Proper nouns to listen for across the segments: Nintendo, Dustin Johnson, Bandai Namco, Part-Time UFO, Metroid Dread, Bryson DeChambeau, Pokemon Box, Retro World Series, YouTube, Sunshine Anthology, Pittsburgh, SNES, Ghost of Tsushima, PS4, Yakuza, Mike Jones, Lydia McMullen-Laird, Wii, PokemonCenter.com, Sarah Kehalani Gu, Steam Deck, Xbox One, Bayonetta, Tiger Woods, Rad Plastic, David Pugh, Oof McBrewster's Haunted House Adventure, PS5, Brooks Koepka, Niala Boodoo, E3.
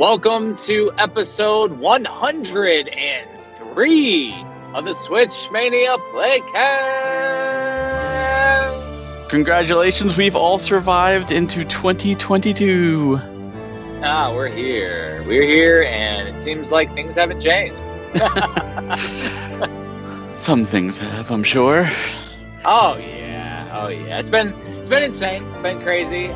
Welcome to episode 103 of the Switch Mania Playcast. Congratulations, we've all survived into 2022. Ah, we're here. We're here, and it seems like things haven't changed. Some things have, I'm sure. Oh yeah. It's been insane. It's been crazy.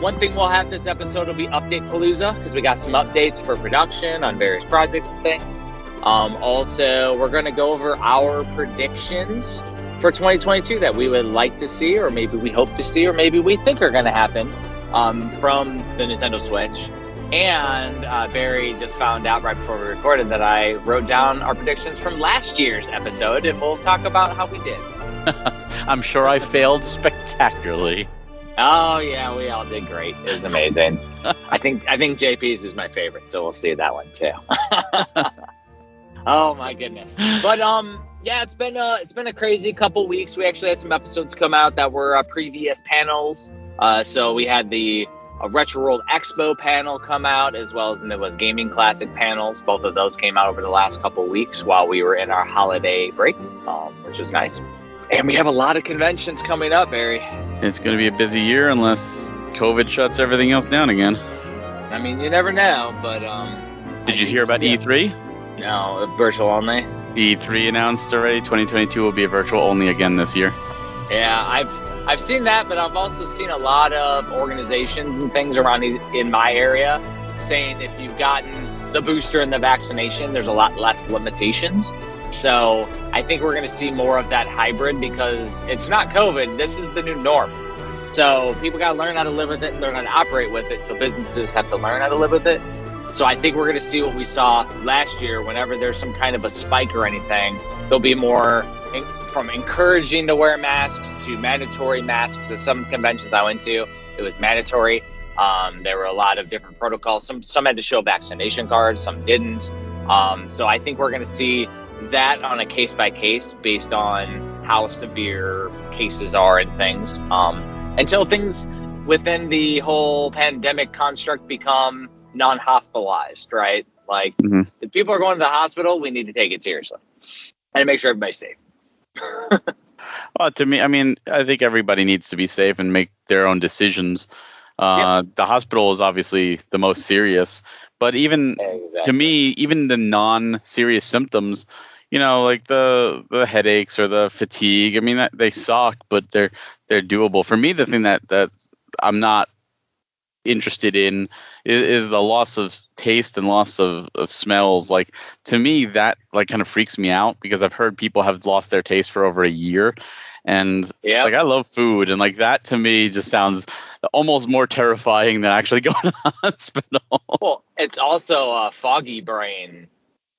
One thing we'll have this episode will be Update Palooza, because we got some updates for production on various projects and things. Also, we're going to go over our predictions for 2022 that we would like to see, or maybe we hope to see, or maybe we think are going to happen from the Nintendo Switch. And Barry just found out right before we recorded that I wrote down our predictions from last year's episode, and we'll talk about how we did. I'm sure I failed spectacularly. Oh yeah, we all did great. It was amazing. I think JP's is my favorite, so we'll see that one too. Oh my goodness! But yeah, it's been a crazy couple weeks. We actually had some episodes come out that were previous panels. So we had the Retro World Expo panel come out, as well as the Midwest Gaming Classic panels. Both of those came out over the last couple weeks while we were in our holiday break, which was nice. And we have a lot of conventions coming up, Barry. It's going to be a busy year unless COVID shuts everything else down again. I mean, you never know, but... Did you hear about E3? No, virtual only. E3 announced already. 2022 will be virtual only again this year. Yeah, I've seen that, but I've also seen a lot of organizations and things around in my area saying if you've gotten the booster and the vaccination, there's a lot less limitations. So I think we're going to see more of that hybrid because it's not COVID. This is the new norm. So people got to learn how to live with it and learn how to operate with it. So businesses have to learn how to live with it. So I think we're going to see what we saw last year. Whenever there's some kind of a spike or anything, there'll be more from encouraging to wear masks to mandatory masks. At some conventions I went to, it was mandatory. There were a lot of different protocols. Some had to show vaccination cards, some didn't. So I think we're going to see that on a case by case based on how severe cases are and things until things within the whole pandemic construct become non-hospitalized, right? Like if people are going to the hospital, we need to take it seriously and make sure everybody's safe. Well, to me, I mean, I think everybody needs to be safe and make their own decisions. The hospital is obviously the most serious, but even to me, even the non-serious symptoms, you know, like the headaches or the fatigue, I mean, they suck, but they're doable. For me, the thing that I'm not interested in is the loss of taste and loss of smells. Like, to me, that like kind of freaks me out because I've heard people have lost their taste for over a year. And like, I love food, and like that to me just sounds almost more terrifying than actually going to the hospital. Well, it's also a foggy brain.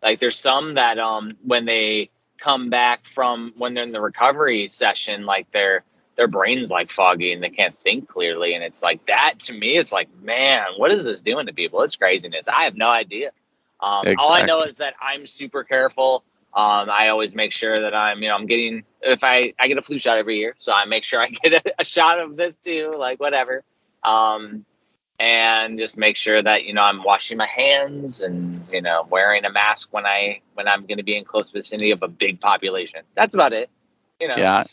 Like there's some that when they come back from when they're in the recovery session, like their brain's like foggy and they can't think clearly. And it's like that to me is like, man, what is this doing to people? It's craziness. I have no idea. Exactly. All I know is that I'm super careful. I always make sure that I'm getting, if I get a flu shot every year, so I make sure I get a shot of this too, like whatever. And just make sure that, you know, I'm washing my hands and, you know, wearing a mask when I'm going to be in close vicinity of a big population. That's about it. You know, yeah.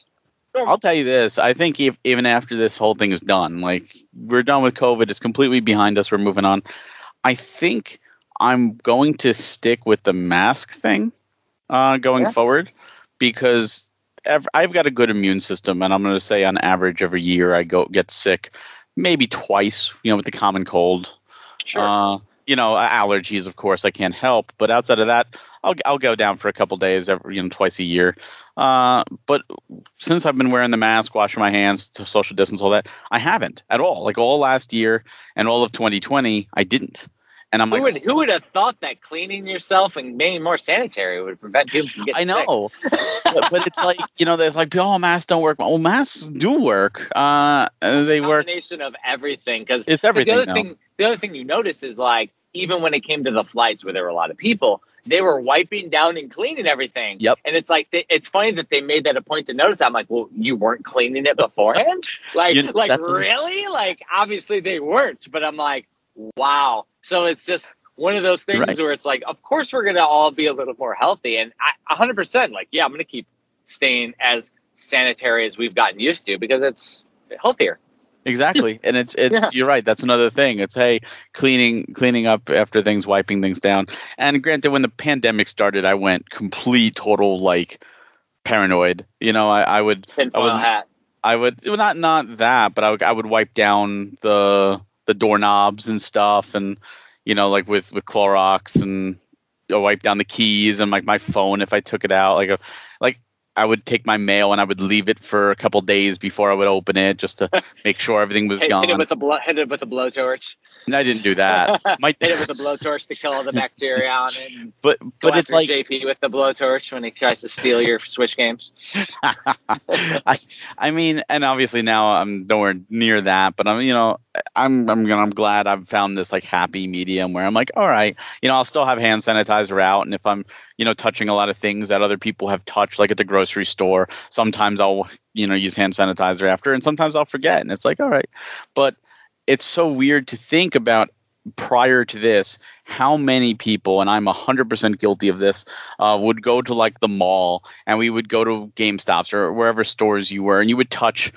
I'll tell you this. I think even after this whole thing is done, like we're done with COVID, it's completely behind us. We're moving on. I think I'm going to stick with the mask thing. Going forward, because I've got a good immune system, and I'm going to say on average every year I get sick maybe twice, you know, with the common cold. Sure. You know, allergies, of course, I can't help. But outside of that, I'll go down for a couple days, twice a year. But since I've been wearing the mask, washing my hands, social distance, all that, I haven't at all. Like all last year and all of 2020, I didn't. And I'm who would have thought that cleaning yourself and being more sanitary would prevent people from getting sick? I know, but it's like, you know, there's like, oh, masks don't work. Well, masks do work. They work. Combination of everything, because it's everything. The other thing you notice is like, even when it came to the flights where there were a lot of people, they were wiping down and cleaning everything. Yep. And it's like it's funny that they made that a point to notice that. I'm like, well, you weren't cleaning it beforehand, like really, like obviously they weren't. But I'm like, wow. So it's just one of those things where it's like, of course, we're going to all be a little more healthy. And 100%, like, yeah, I'm going to keep staying as sanitary as we've gotten used to because it's healthier. Exactly. And it's yeah. You're right. That's another thing. It's, hey, cleaning up after things, wiping things down. And granted, when the pandemic started, I went complete total like paranoid. You know, I would not that, but I would wipe down the doorknobs and stuff, and you know, like with Clorox, and I wipe down the keys and like my phone if I took it out, like I would take my mail and I would leave it for a couple days before I would open it just to make sure everything was gone. Hit it with a blowtorch. And I didn't do that. Hit it with a blowtorch to kill all the bacteria on it. And but it's like JP with the blowtorch when he tries to steal your Switch games. I mean, and obviously now I'm nowhere near that, but I'm glad I've found this like happy medium where I'm like, all right, you know, I'll still have hand sanitizer out, and if I'm, you know, touching a lot of things that other people have touched, like at the grocery store, sometimes I'll, you know, use hand sanitizer after, and sometimes I'll forget, and it's like, all right. But it's so weird to think about prior to this, how many people, and I'm 100% guilty of this, would go to like the mall, and we would go to GameStops or wherever stores you were, and you would touch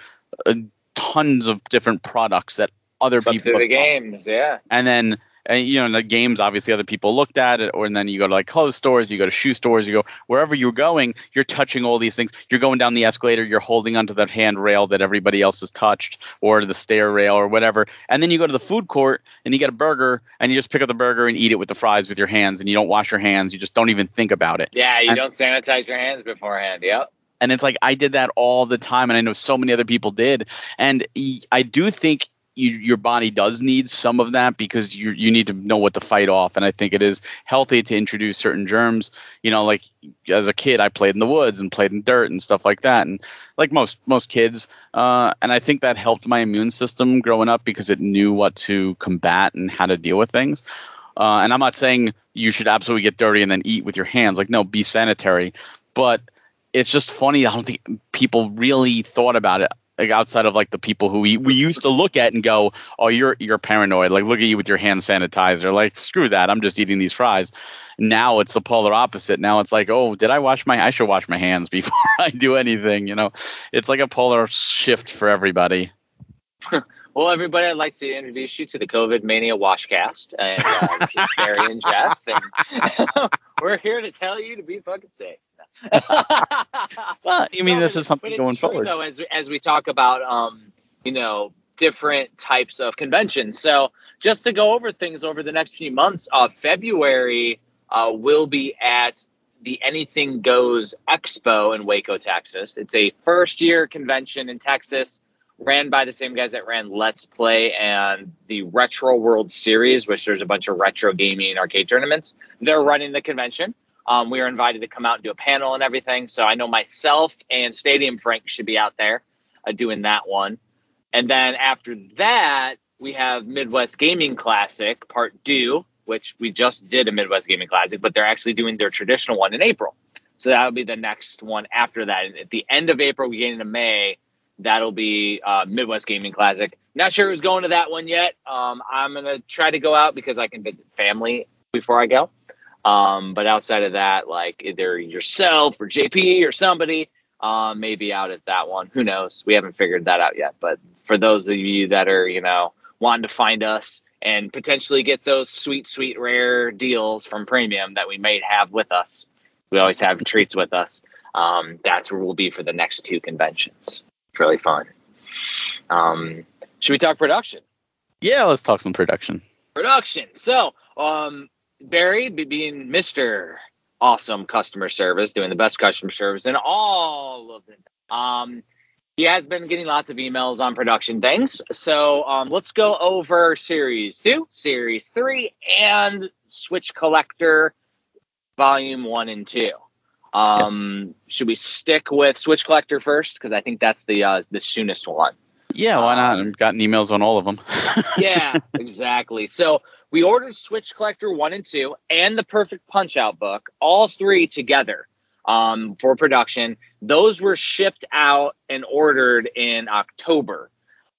tons of different products that other people the games, yeah, and then you know the games obviously other people looked at it, or and then you go to like clothes stores, you go to shoe stores, you go wherever you're going, you're touching all these things. You're going down the escalator, you're holding onto that handrail that everybody else has touched, or the stair rail or whatever. And then you go to the food court and you get a burger and you just pick up the burger and eat it with the fries with your hands, and you don't wash your hands. You just don't even think about it. Yeah, you don't sanitize your hands beforehand. Yep. And it's like I did that all the time, and I know so many other people did, and I do think. Your body does need some of that because you need to know what to fight off. And I think it is healthy to introduce certain germs. You know, like as a kid, I played in the woods and played in dirt and stuff like that. And like most kids. And I think that helped my immune system growing up because it knew what to combat and how to deal with things. And I'm not saying you should absolutely get dirty and then eat with your hands. Like, no, be sanitary. But it's just funny. I don't think people really thought about it. Like outside of like the people who we used to look at and go, oh, you're paranoid. Like, look at you with your hand sanitizer. Like, screw that. I'm just eating these fries. Now it's the polar opposite. Now it's like, oh, I should wash my hands before I do anything. You know, it's like a polar shift for everybody. Well, everybody, I'd like to introduce you to the COVID Mania Washcast. And this is Barry and Jeff. And we're here to tell you to be fucking safe. Well, you mean this is something going forward. Though, as we talk about, you know, different types of conventions. So just to go over things over the next few months, February will be at the Anything Goes Expo in Waco, Texas. It's a first-year convention in Texas. Ran by the same guys that ran Let's Play and the Retro World Series, which there's a bunch of retro gaming and arcade tournaments. They're running the convention. We were invited to come out and do a panel and everything. So I know myself and Stadium Frank should be out there doing that one. And then after that, we have Midwest Gaming Classic Part 2, which we just did a Midwest Gaming Classic, but they're actually doing their traditional one in April. So that'll be the next one after that. And at the end of April, we get into May. That'll be Midwest Gaming Classic. Not sure who's going to that one yet. I'm going to try to go out because I can visit family before I go. But outside of that, like either yourself or JP or somebody may be out at that one. Who knows? We haven't figured that out yet. But for those of you that are, you know, wanting to find us and potentially get those sweet, sweet, rare deals from Premium that we may have with us. We always have treats with us. That's where we'll be for the next two conventions. It's really fun. Should we talk production? Yeah, let's talk some production. So, Barry, being Mr. Awesome Customer Service, doing the best customer service in all of the he has been getting lots of emails on production things. So let's go over Series 2, Series 3, and Switch Collector Volume 1 and 2. Yes. Should we stick with Switch Collector first? Because I think that's the soonest one. Yeah, why not? I've gotten emails on all of them. Yeah, exactly. So we ordered Switch Collector 1 and 2 and the Perfect Punch-Out book, all three together for production. Those were shipped out and ordered in October,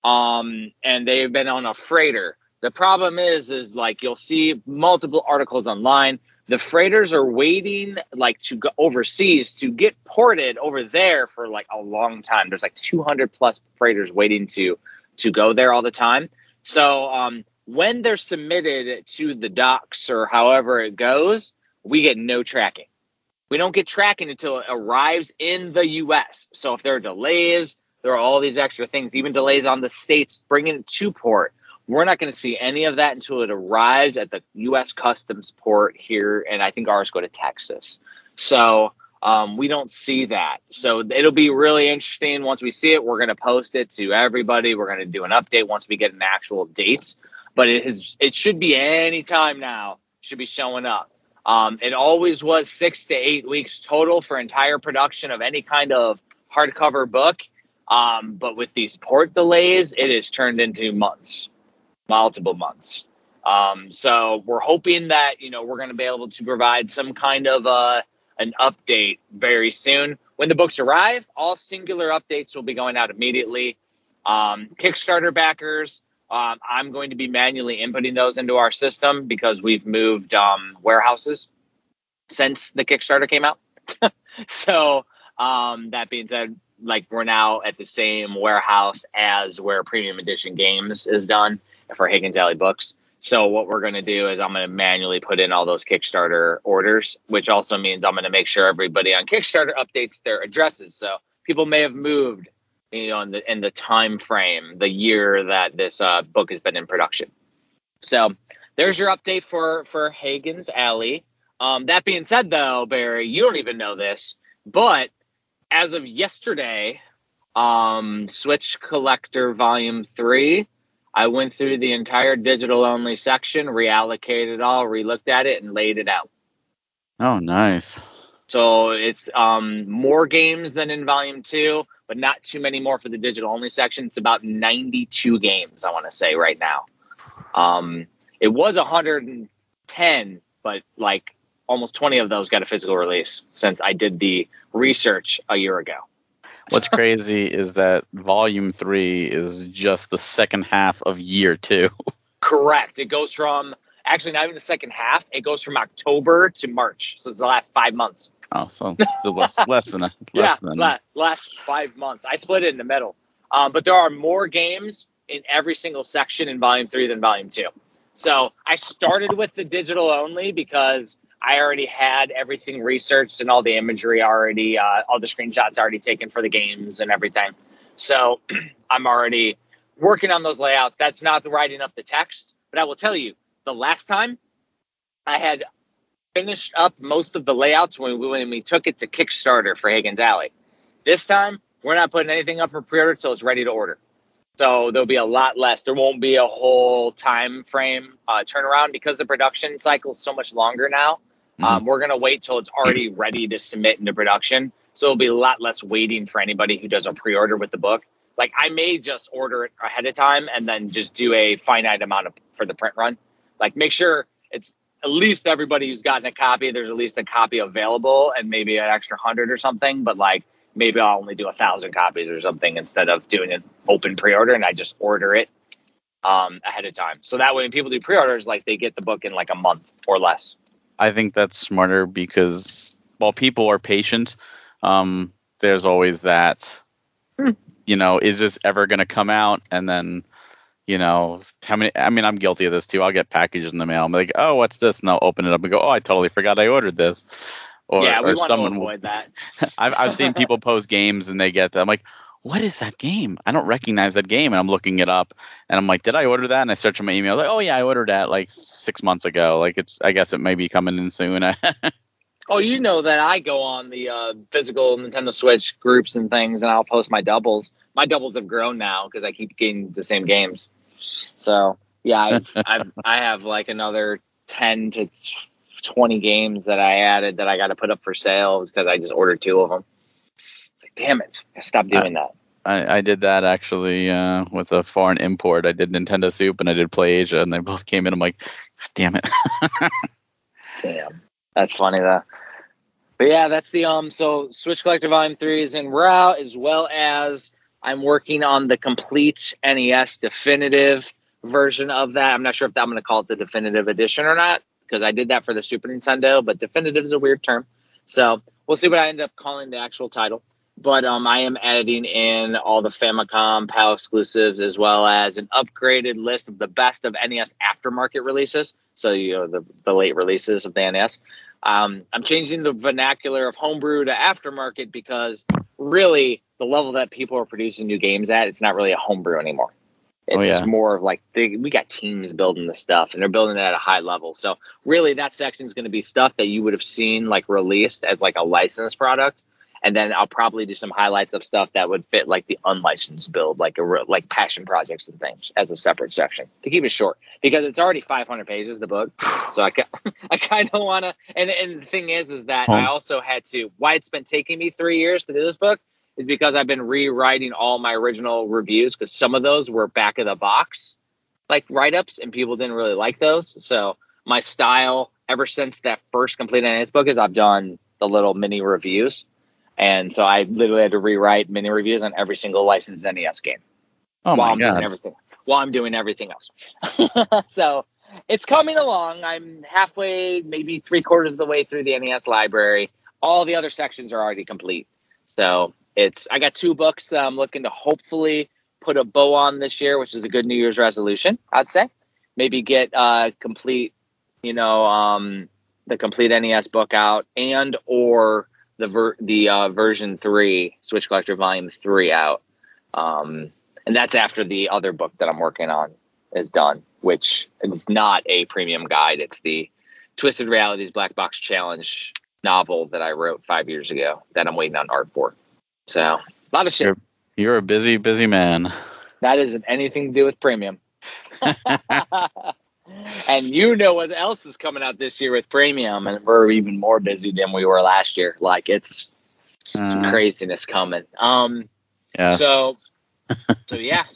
and they've been on a freighter. The problem is like you'll see multiple articles online. The freighters are waiting like to go overseas to get ported over there for like a long time. There's like 200 plus freighters waiting to go there all the time. So when they're submitted to the docks or however it goes, we get no tracking. We don't get tracking until it arrives in the U.S. So if there are delays, there are all these extra things, even delays on the states bringing it to port. We're not going to see any of that until it arrives at the U.S. Customs port here, and I think ours go to Texas. So we don't see that. So it'll be really interesting. Once we see it, we're going to post it to everybody. We're going to do an update once we get an actual date. But it should be any time now. It should be showing up. It always was 6 to 8 weeks total for entire production of any kind of hardcover book. But with these port delays, it has turned into months. Multiple months. So we're hoping that, you know, we're going to be able to provide some kind of an update very soon. When the books arrive, all singular updates will be going out immediately. Kickstarter backers, I'm going to be manually inputting those into our system because we've moved warehouses since the Kickstarter came out. So that being said, like we're now at the same warehouse as where Premium Edition Games is done. For Higgins Alley Books. So what we're going to do is I'm going to manually put in all those Kickstarter orders, which also means I'm going to make sure everybody on Kickstarter updates their addresses. So people may have moved, you know, in the time frame, the year that this book has been in production. So there's your update for Higgins Alley. That being said, though, Barry, you don't even know this, but as of yesterday, Switch Collector Volume 3, I went through the entire digital-only section, reallocated it all, relooked at it, and laid it out. Oh, nice. So it's more games than in Volume 2, but not too many more for the digital-only section. It's about 92 games, I want to say, right now. It was 110, but like almost 20 of those got a physical release since I did the research a year ago. What's crazy is that Volume 3 is just the second half of Year 2. Correct. It goes from, actually not even the second half, it goes from October to March. So it's the last 5 months. Oh, so less than 5 months. I split it in the middle. But there are more games in every single section in Volume 3 than Volume 2. So I started with the digital only because I already had everything researched and all the imagery already, all the screenshots already taken for the games and everything. So I'm already working on those layouts. That's not writing up the text, but I will tell you, the last time I had finished up most of the layouts when we took it to Kickstarter for Higgins Alley. This time, we're not putting anything up for pre-order until it's ready to order. So there'll be a lot less. There won't be a whole time frame turnaround because the production cycle is so much longer now. We're going to wait till it's already ready to submit into production. So it'll be a lot less waiting for anybody who does a pre-order with the book. Like I may just order it ahead of time and then just do a finite amount for the print run. Like make sure it's at least everybody who's gotten a copy, there's at least a copy available and maybe an extra 100 or something. But like maybe I'll only do 1,000 copies or something instead of doing an open pre-order and I just order it ahead of time. So that way when people do pre-orders, like they get the book in like a month or less. I think that's smarter because while people are patient, there's always that, you know, is this ever going to come out? And then, you know, how many? I mean, I'm guilty of this too. I'll get packages in the mail. I'm like, oh, what's this? And I'll open it up and go, oh, I totally forgot I ordered this. Or, yeah, we want someone to avoid that. I've seen people post games and they get that. I'm like, what is that game? I don't recognize that game. And I'm looking it up and I'm like, did I order that? And I search on my email. Like, oh yeah, I ordered that like 6 months ago. Like it's, I guess it may be coming in soon. Oh, you know that I go on the physical Nintendo Switch groups and things and I'll post my doubles. My doubles have grown now because I keep getting the same games. So yeah, I have like another 10 to 20 games that I added that I got to put up for sale because I just ordered two of them. Like, damn it. Stop doing that. I did that actually with a foreign import. I did Nintendo Soup and I did PlayAsia and they both came in. I'm like, God damn it. Damn. That's funny though. But yeah, that's the so Switch Collector Volume 3 is en route, as well as I'm working on the complete NES Definitive, version of that. I'm not sure if I'm going to call it the Definitive Edition or not, because I did that for the Super Nintendo, but definitive is a weird term. So we'll see what I end up calling the actual title. But I am adding in all the Famicom, PAL exclusives, as well as an upgraded list of the best of NES aftermarket releases. So, you know, the late releases of the NES. I'm changing the vernacular of homebrew to aftermarket, because really the level that people are producing new games at, it's not really a homebrew anymore. It's more of like we got teams building the stuff, and they're building it at a high level. So really that section is going to be stuff that you would have seen like released as like a licensed product. And then I'll probably do some highlights of stuff that would fit like the unlicensed build, like passion projects and things as a separate section to keep it short, because it's already 500 pages, the book. So I kind of want to. And the thing is that I also had to, why it's been taking me 3 years to do this book is because I've been rewriting all my original reviews, because some of those were back of the box, like write-ups, and people didn't really like those. So my style ever since that first completed NES book is I've done the little mini reviews. And so I literally had to rewrite mini reviews on every single licensed NES game. Oh my God. While I'm doing everything else. So it's coming along. I'm halfway, maybe three-quarters of the way through the NES library. All the other sections are already complete. So I got two books that I'm looking to hopefully put a bow on this year, which is a good New Year's resolution, I'd say. Maybe get the complete NES book out, and or the version 3, Switch Collector Volume 3 out. And that's after the other book that I'm working on is done, which is not a premium guide. It's the Twisted Realities Black Box Challenge novel that I wrote 5 years ago that I'm waiting on art for. So, a lot of shit. You're a busy, busy man. That isn't anything to do with premium. And you know what else is coming out this year with premium, and we're even more busy than we were last year. Like, it's some craziness coming. Yes. So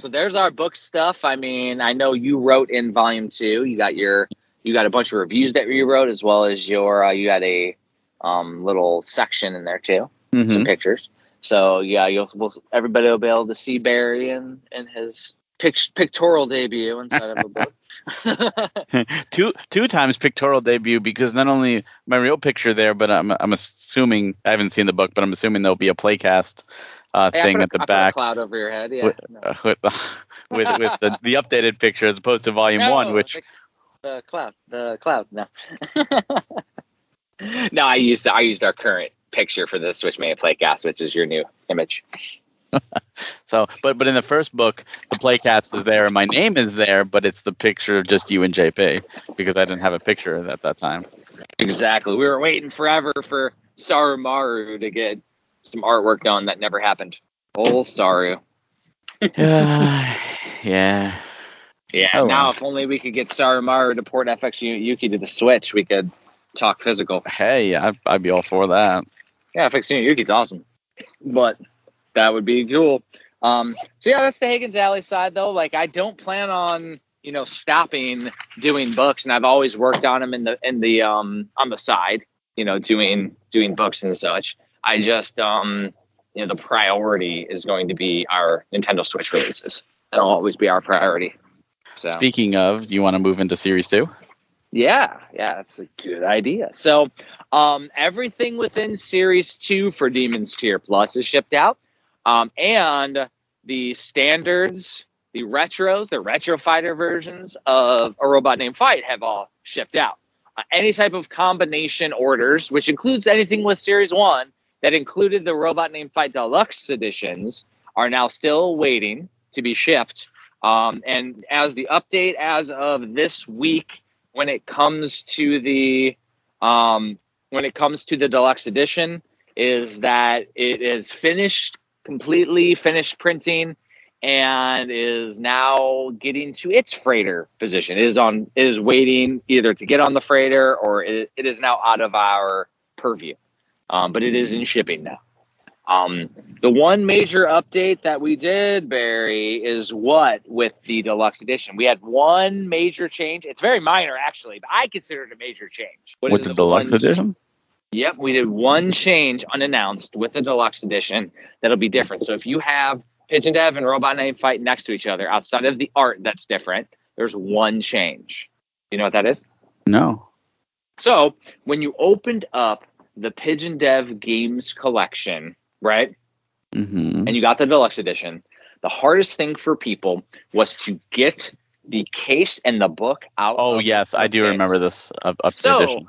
there's our book stuff. I mean, I know you wrote in volume 2. You got a bunch of reviews that you wrote, as well as you got a little section in there too, mm-hmm. Some pictures. So yeah, everybody will be able to see Barry in his pictorial debut instead of a book. Two times pictorial debut, because not only my real picture there, but I'm assuming, I haven't seen the book, but I'm assuming there'll be a playcast thing at the back. Put a cloud over your head, yeah. With the updated picture as opposed to volume 1, which the cloud. No, no, I used our current picture for the Switch Mania Playcast, which is your new image. So, but in the first book, the playcast is there and my name is there, but it's the picture of just you and JP, because I didn't have a picture at that time. Exactly. We were waiting forever for Sarumaru to get some artwork done that never happened. Oh, Saru. Yeah. Yeah. Oh, now, well. If only we could get Sarumaru to port FX Yuki to the Switch, we could talk physical. Hey, I'd be all for that. Yeah, FX Yuki's awesome. But that would be cool. So yeah, that's the Higgins Alley side though. Like, I don't plan on, stopping doing books, and I've always worked on them in the on the side, doing books and such. I just, the priority is going to be our Nintendo Switch releases. That'll always be our priority. So, speaking of, do you want to move into Series 2? Yeah, that's a good idea. So, everything within Series 2 for Demons Tier Plus is shipped out. And the standards, the retros, the retro fighter versions of A Robot Named Fight have all shipped out. Any type of combination orders, which includes anything with Series 1 that included the Robot Named Fight Deluxe editions, are now still waiting to be shipped. And as the update as of this week, when it comes to the Deluxe edition, is that it is finished. Completely finished printing, and is now getting to its freighter position. It is waiting either to get on the freighter, or it is now out of our purview. But it is in shipping now. The one major update that we did, Barry, is with the Deluxe Edition. We had one major change. It's very minor, actually, but I consider it a major change. With the Deluxe Edition? Yep, we did one change unannounced with the Deluxe Edition that'll be different. So if you have Pigeon Dev and Robot Name Fight next to each other, outside of the art that's different, There's one change. You know what that is? No. So when you opened up the Pigeon Dev Games Collection, right? Mm-hmm. And you got the deluxe edition. The hardest thing for people was to get the case and the book out. Oh, yes. I do remember this update edition.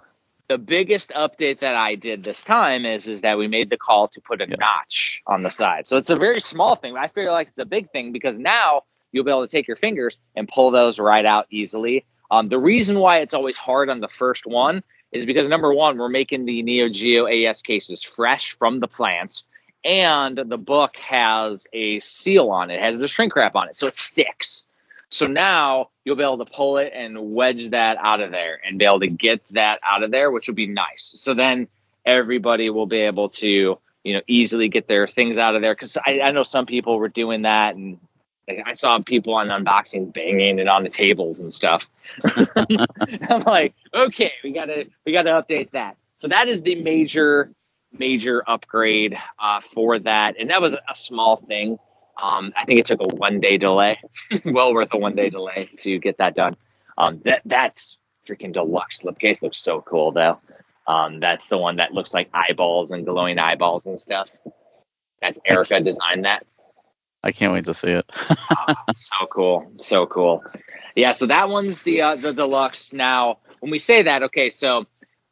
The biggest update that I did this time is that we made the call to put a notch on the side. So it's a very small thing. I feel like it's the big thing because now you'll be able to take your fingers and pull those right out easily. The reason why it's always hard on the first one is because, number one, we're making the Neo Geo AES cases fresh from the plant. And the book has a seal on it. It has the shrink wrap on it, so it sticks. So now you'll be able to pull it and wedge that out of there and be able to get that out of there, which will be nice. So then everybody will be able to, you know, easily get their things out of there. Because I know some people were doing that, and I saw people on unboxing banging it on the tables and stuff. I'm like, okay, we gotta update that. So that is the major upgrade for that, and that was a small thing. I think it took a one-day delay, well worth a one-day delay to get that done. That's freaking deluxe. Slipcase looks so cool, though. That's the one that looks like eyeballs and glowing eyeballs and stuff. That's Erica designed that. I can't wait to see it. Oh, so cool. Yeah, so that one's the deluxe. Now, when we say that, okay, so.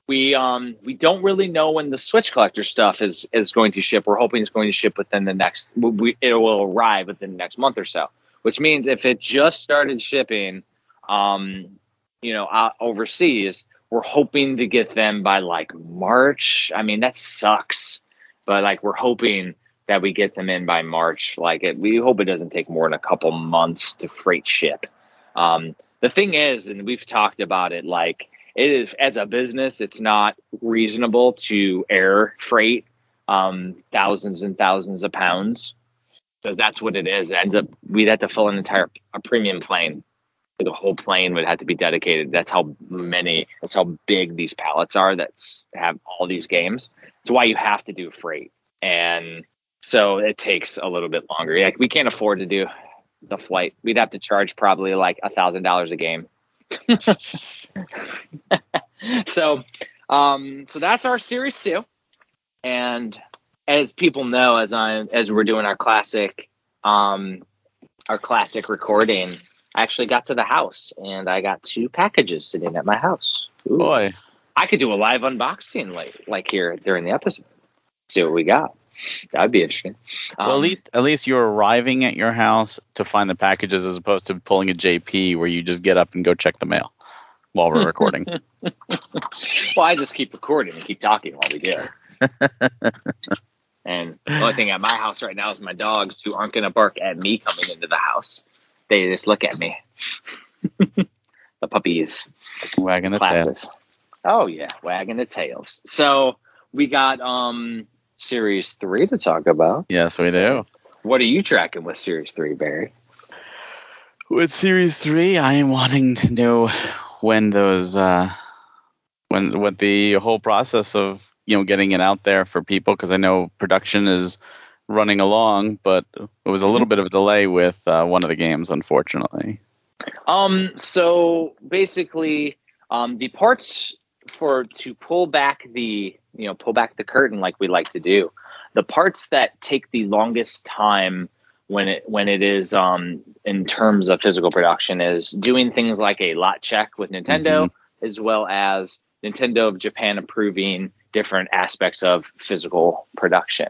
We don't really know when the Switch Collector stuff is going to ship. We're hoping it's going to ship within the next... It will arrive within the next month or so, which means if it just started shipping overseas, we're hoping to get them by, like, March. I mean, that sucks. But, like, we're hoping that we get them in by March. Like, we hope it doesn't take more than a couple months to freight ship. The thing is, and we've talked about it, like... It is, as a business, it's not reasonable to air freight thousands and thousands of pounds, because that's what it is. It ends up we'd have to fill a premium plane. The whole plane would have to be dedicated. That's how big these pallets are that have all these games. It's why you have to do freight, and so it takes a little bit longer. Like, we can't afford to do the flight. We'd have to charge probably like $1,000 a game. So that's our series 2, and as people know, as we're doing our classic recording, I actually got to the house and I got 2 packages sitting at my house. Ooh. Boy, I could do a live unboxing like here during the episode. See what we got. That'd be interesting. Well, at least you're arriving at your house to find the packages, as opposed to pulling a JP where you just get up and go check the mail while we're recording. Well, I just keep recording and keep talking while we do it. And the only thing at my house right now is my dogs, who aren't going to bark at me coming into the house. They just look at me. The puppies. Wagging the tails. Oh, yeah. Wagging the tails. So we got... Series 3 to talk about. Yes, we do. What are you tracking with Series 3, Barry? With Series 3, I am wanting to know when those, when the whole process of, you know, getting it out there for people, because I know production is running along, but it was a little bit of a delay with one of the games, unfortunately. So basically, the parts to pull back the. You know, pull back the curtain like we like to do. The parts that take the longest time when it is in terms of physical production is doing things like a lot check with Nintendo, mm-hmm. as well as Nintendo of Japan approving different aspects of physical production.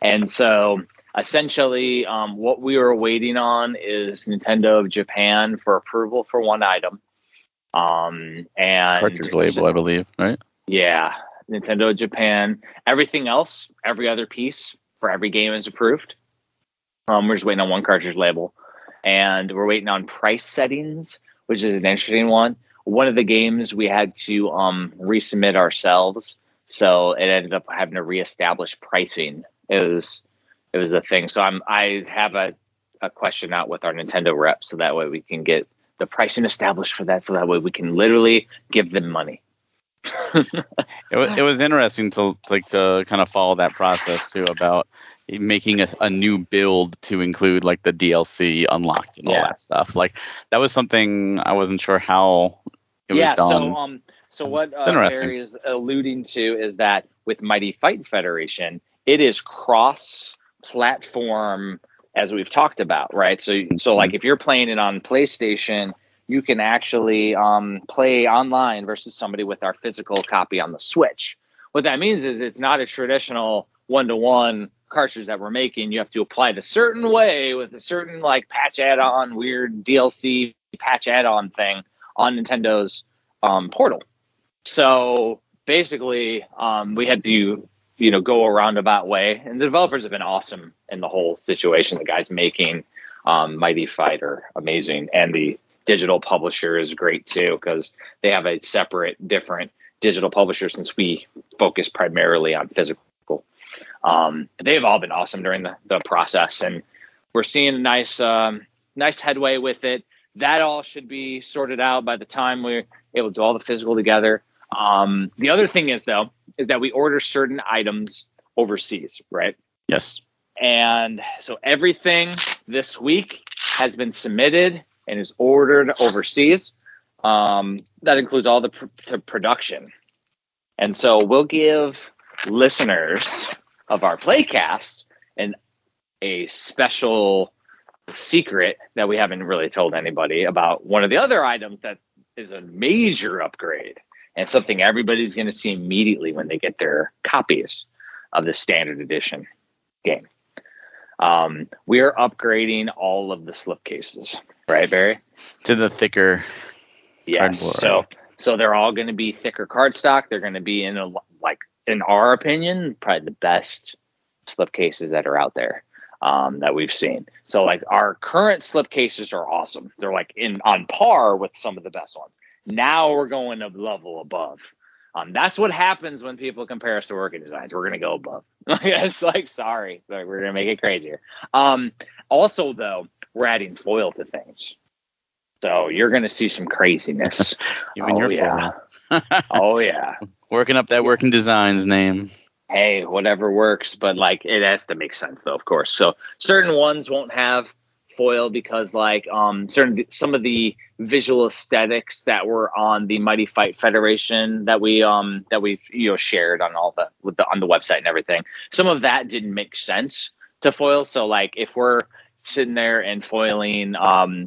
And so essentially what we were waiting on is Nintendo of Japan for approval for one item. And cartridge label, I believe, right? Yeah. Nintendo Japan, everything else, every other piece for every game is approved. We're just waiting on one cartridge label, and we're waiting on price settings, which is an interesting one. One of the games we had to resubmit ourselves, so it ended up having to reestablish pricing. It was a thing. So I have a question out with our Nintendo rep, so that way we can get the pricing established for that, so that way we can literally give them money. It was interesting to kind of follow that process too, about making a new build to include like the DLC unlocked and all that stuff. Like that was something I wasn't sure how it was done. So what Larry is alluding to is that with Mighty Fight Federation, it is cross-platform, as we've talked about, right? So like if you're playing it on PlayStation, you can actually play online versus somebody with our physical copy on the Switch. What that means is it's not a traditional one-to-one cartridge that we're making. You have to apply it a certain way with a certain like patch add-on, weird DLC patch add-on thing on Nintendo's portal. So basically, we had to go a roundabout way, and the developers have been awesome in the whole situation. The guys making Mighty Fight are amazing, and the digital publisher is great too, because they have a separate, different digital publisher since we focus primarily on physical. They've all been awesome during the process, and we're seeing a nice headway with it. That all should be sorted out by the time we're able to do all the physical together. The other thing is that we order certain items overseas, right? Yes. And so everything this week has been submitted and is ordered overseas. That includes all the production. And so we'll give listeners of our Playcast and a special secret that we haven't really told anybody about one of the other items that is a major upgrade and something everybody's going to see immediately when they get their copies of the standard edition game. We are upgrading all of the slipcases, right, Barry? To the thicker. Yes. So they're all going to be thicker cardstock. They're going to be in our opinion, probably the best slipcases that are out there that we've seen. So like our current slipcases are awesome. They're like on par with some of the best ones. Now we're going a level above. That's what happens when people compare us to Working Designs. We're going to go above. It's like, sorry, we're going to make it crazier. Also, though, we're adding foil to things. So you're going to see some craziness. You and your foil. Oh, yeah. Working up that Working Designs name. Hey, whatever works. But, like, it has to make sense, though, of course. So certain ones won't have foil because, like, some of the visual aesthetics that were on the Mighty Fight Federation that we've shared on on the website and everything, some of that didn't make sense to foil. So like if we're sitting there and foiling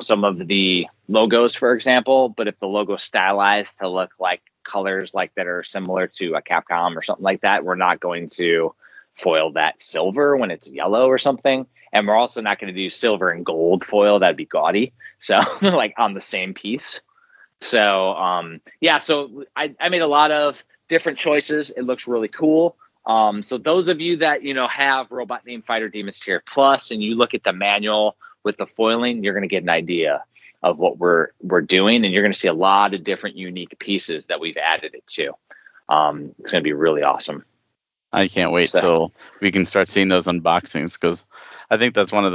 some of the logos, for example, but if the logo stylized to look like colors like that are similar to a Capcom or something like that, we're not going to foil that silver when it's yellow or something. And we're also not going to do silver and gold foil. That'd be gaudy. So like on the same piece. So so I made a lot of different choices. It looks really cool. So those of you that, have Robot Named Fighter Demons Tier Plus and you look at the manual with the foiling, you're going to get an idea of what we're doing. And you're going to see a lot of different unique pieces that we've added it to. It's going to be really awesome. I can't wait till we can start seeing those unboxings, because I think that's one of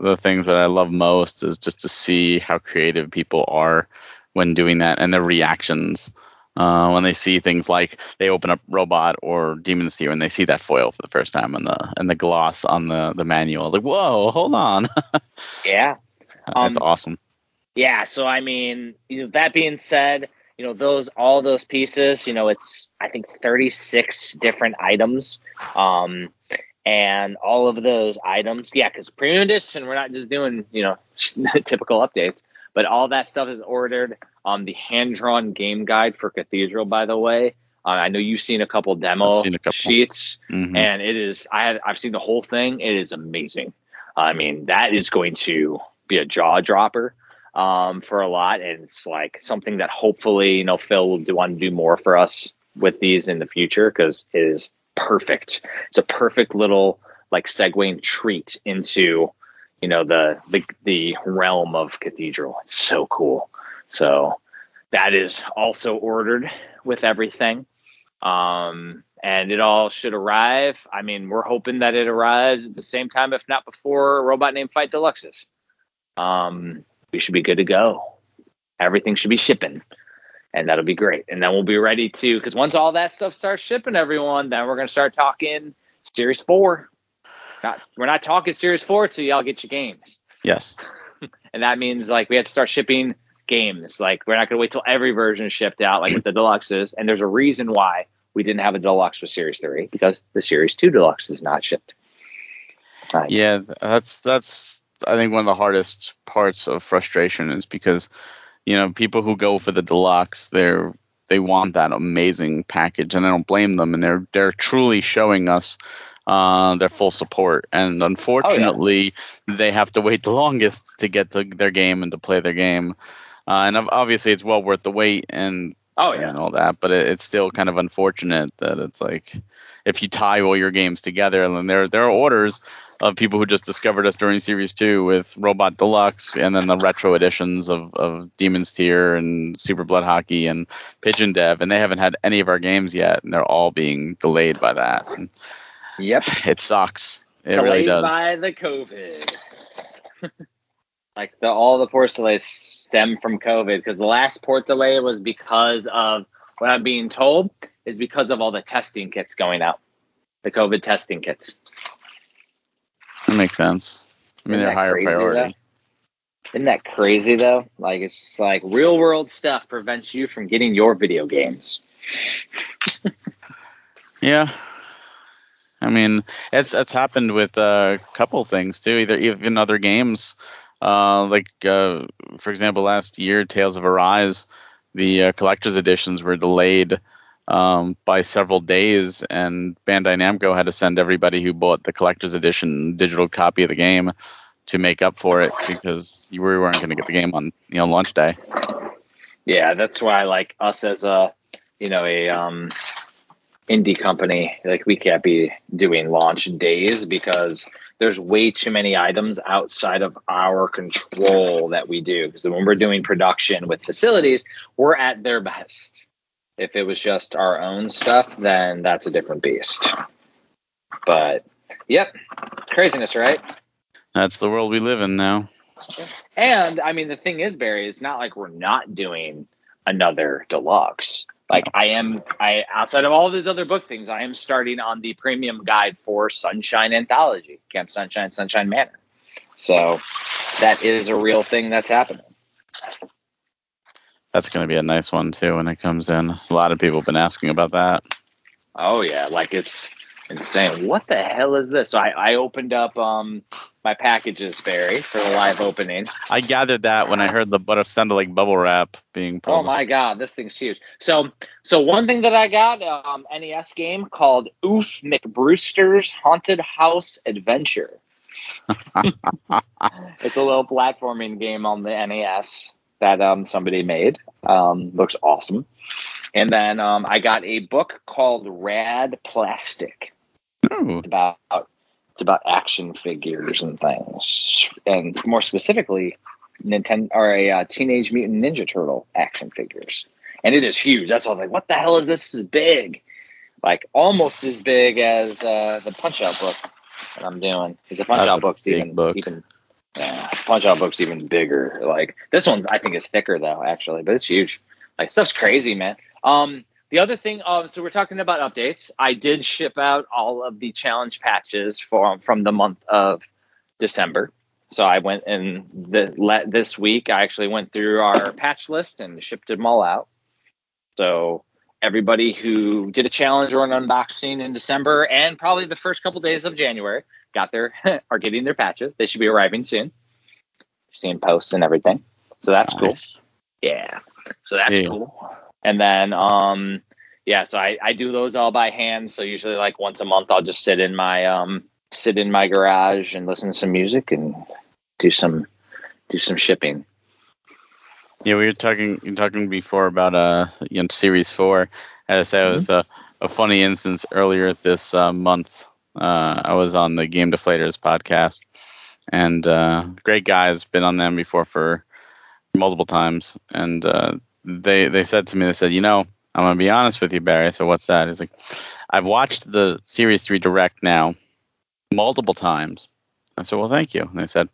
the things that I love most is just to see how creative people are when doing that and their reactions when they see things like they open up Robot or Demon's Tier and they see that foil for the first time and the gloss on the manual. Like, whoa, hold on. Yeah. That's awesome. Yeah. So, I mean, that being said, those pieces, it's, I think, 36 different items. And all of those items, because Premium Edition, we're not just doing, typical updates, but all that stuff is ordered. The hand-drawn game guide for Cathedral, by the way. I know you've seen a couple demo sheets, and it is, I've seen the whole thing. It is amazing. I mean, that is going to be a jaw-dropper. For a lot, and it's like something that hopefully Phil will want to do more for us with these in the future, because it is perfect. It's a perfect little like segue and treat into the realm of Cathedral. It's so cool. So that is also ordered with everything, and it all should arrive. I mean, we're hoping that it arrives at the same time, if not before, Robot Named Fight Deluxes. We should be good to go. Everything should be shipping. and that'll be great. And then we'll be ready to, because once all that stuff starts shipping, everyone, then we're going to start talking Series 4. We're not talking Series 4 till y'all get your games. Yes. And that means, like, we have to start shipping games. Like, we're not going to wait till every version is shipped out, like with the deluxes. And there's a reason why we didn't have a deluxe with Series 3, because the Series 2 deluxe is not shipped. Yeah, that's I think one of the hardest parts of frustration is because, you know, people who go for the deluxe, they want that amazing package, and I don't blame them. And they're truly showing us their full support. And unfortunately, they have to wait the longest to get to their game and to play their game. And obviously, it's well worth the wait and all that. But it's still kind of unfortunate that it's like, if you tie all your games together, and then there are orders of people who just discovered us during Series 2 with Robot Deluxe, and then the retro editions of Demons Tier and Super Blood Hockey and Pigeon Dev, and they haven't had any of our games yet, and they're all being delayed by that. And it sucks. It really does. Delayed by the COVID. All the port delays stem from COVID, because the last port delay was because of, what I'm being told, is because of all the testing kits going out. The COVID testing kits. That makes sense. I mean, they're higher priority. Isn't that crazy, though? Like, it's just like real world stuff prevents you from getting your video games. Yeah. I mean, it's happened with a couple things, too. Either even other games, for example, last year, Tales of Arise, the collector's editions were delayed by several days, and Bandai Namco had to send everybody who bought the collector's edition digital copy of the game to make up for it, because you weren't going to get the game on launch day. Yeah, that's why us as a indie company, we can't be doing launch days, because there's way too many items outside of our control that we do. Because when we're doing production with facilities, we're at their best. If it was just our own stuff, then that's a different beast. But, craziness, right? That's the world we live in now. And, I mean, the thing is, Barry, it's not like we're not doing another deluxe. I am, outside of all of these other book things, I am starting on the premium guide for Sunshine Anthology, Camp Sunshine, Sunshine Manor. So that is a real thing that's happening. That's going to be a nice one, too, when it comes in. A lot of people have been asking about that. Oh, yeah. It's insane. What the hell is this? So I opened up my packages, Barry, for the live opening. I gathered that when I heard the butter sounded like bubble wrap being pulled. Oh, my God. This thing's huge. So one thing that I got, NES game called Oof McBrewster's Haunted House Adventure. It's a little platforming game on the NES that somebody made. Looks awesome. And then I got a book called Rad Plastic. Ooh. It's about action figures and things, and more specifically, Nintendo or a Teenage Mutant Ninja Turtle action figures. And it is huge. That's why I was like, "What the hell is this? This is big!" Almost as big as the Punch-Out book that I'm doing. Because the Punch-Out book's even. Yeah, Punch-Out book's even bigger. This one, I think, is thicker, though, actually. But it's huge. Stuff's crazy, man. The other thing, so we're talking about updates. I did ship out all of the challenge patches from the month of December. So I went and this week, I actually went through our patch list and shipped them all out. So everybody who did a challenge or an unboxing in December and probably the first couple days of January are getting their patches. They should be arriving soon. Seeing posts and everything. So that's nice. Cool. Yeah. So that's cool. And then, so I do those all by hand. So usually once a month, I'll just sit in my garage and listen to some music and do some shipping. Yeah. We were talking before about, Series 4. As I was a funny instance earlier this month. I was on the Game Deflators podcast, and great guys, been on them before for multiple times. And they said to me, I'm going to be honest with you, Barry. So what's that? He's like, I've watched the Series 3 Direct now multiple times. I said, well, thank you. And they said,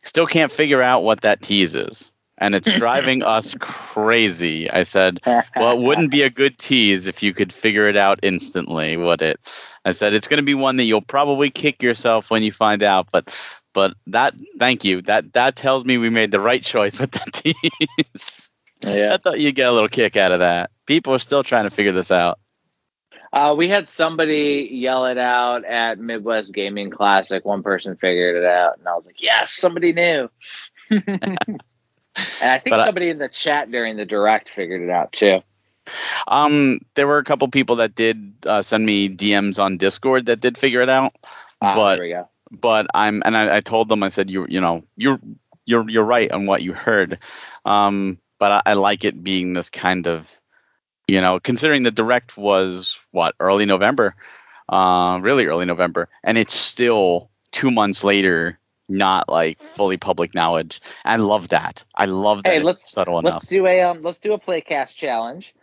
still can't figure out what that tease is. and it's driving us crazy. I said, well, it wouldn't be a good tease if you could figure it out instantly, would it? I said, it's going to be one that you'll probably kick yourself when you find out, but that, thank you. That tells me we made the right choice with that tease. Yeah. I thought you'd get a little kick out of that. People are still trying to figure this out. We had somebody yell it out at Midwest Gaming Classic. One person figured it out, and I was like, yes, somebody knew. And I think somebody in the chat during the direct figured it out, too. There were a couple people that did send me DMs on Discord that did figure it out. There we go. But I told them, I said, you're right on what you heard. But I like it being this kind of, considering the direct was early November, really early November, and it's still 2 months later, not like fully public knowledge. I love that. It's subtle enough. Let's do a Playcast challenge.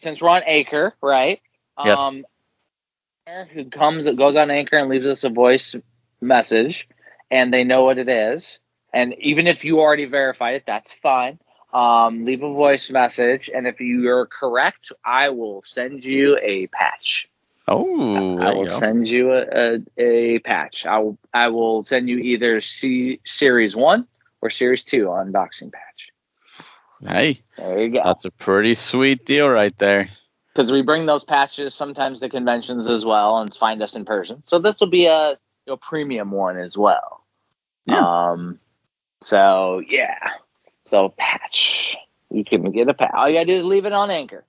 Since we're on Anchor, right? Yes. Who goes on Anchor and leaves us a voice message, and they know what it is. And even if you already verified it, that's fine. Leave a voice message, and if you are correct, I will send you a patch. Oh, I will send you a patch. I will send you either Series 1 or Series 2 unboxing patch. Hey, there you go. That's a pretty sweet deal right there. Because we bring those patches sometimes to conventions as well, and find us in person. So this will be a premium one as well. Yeah. So yeah. So patch, you can get a patch. All you gotta do is leave it on Anchor.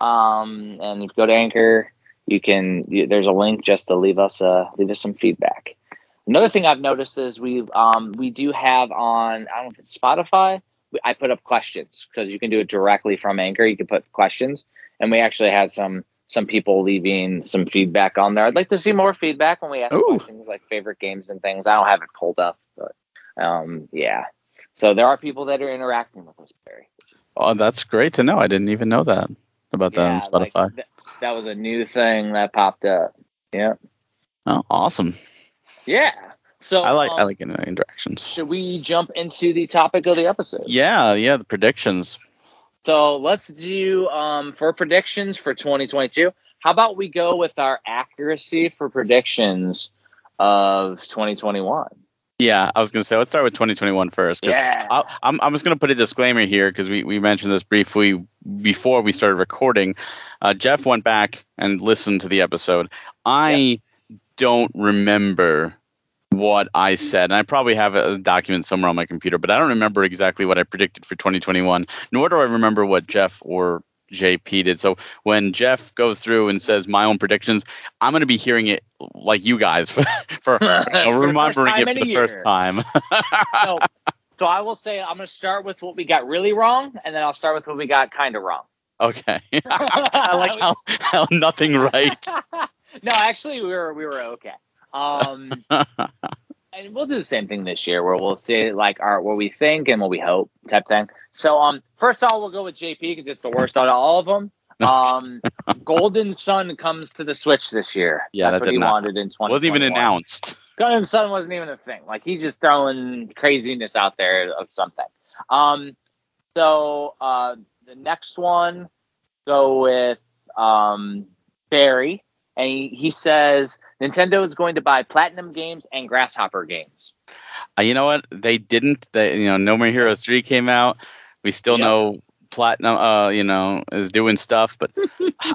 And if you go to Anchor, there's a link just to leave us some feedback. Another thing I've noticed is we do have on, I don't know if it's Spotify, I put up questions, because you can do it directly from Anchor. You can put questions, and we actually had some people leaving some feedback on there. I'd like to see more feedback when we ask questions like favorite games and things. I don't have it pulled up, but yeah. So there are people that are interacting with us, Barry. Oh, that's great to know. I didn't even know that about that on Spotify. Like that was a new thing that popped up. Yeah. Oh, awesome. Yeah. So I like interactions. Should we jump into the topic of the episode? Yeah, the predictions. So let's do for predictions for 2022. How about we go with our accuracy for predictions of 2021? Yeah, I was going to say, let's start with 2021 first. Yeah. I'm just going to put a disclaimer here, because we mentioned this briefly before we started recording. Jeff went back and listened to the episode. I don't remember what I said, and I probably have a document somewhere on my computer, but I don't remember exactly what I predicted for 2021, nor do I remember what Jeff or JP did. So when Jeff goes through and says my own predictions, I'm going to be hearing it like you guys for remembering it for the first time. So I will say, I'm going to start with what we got really wrong, and then I'll start with what we got kind of wrong. Okay. I like how nothing right. No, actually we were okay. And we'll do the same thing this year, where we'll say like what we think and what we hope type thing. So first of all, we'll go with JP, because it's the worst out of all of them. Golden Sun comes to the Switch this year. Yeah, that's what he wanted in 2021. Wasn't even announced. Golden Sun wasn't even a thing. Like, he's just throwing craziness out there of something. So the next one, go with Barry, and he says Nintendo is going to buy Platinum Games and Grasshopper Games. You know what? They didn't. No More Heroes 3 came out. We still know Platinum, is doing stuff, but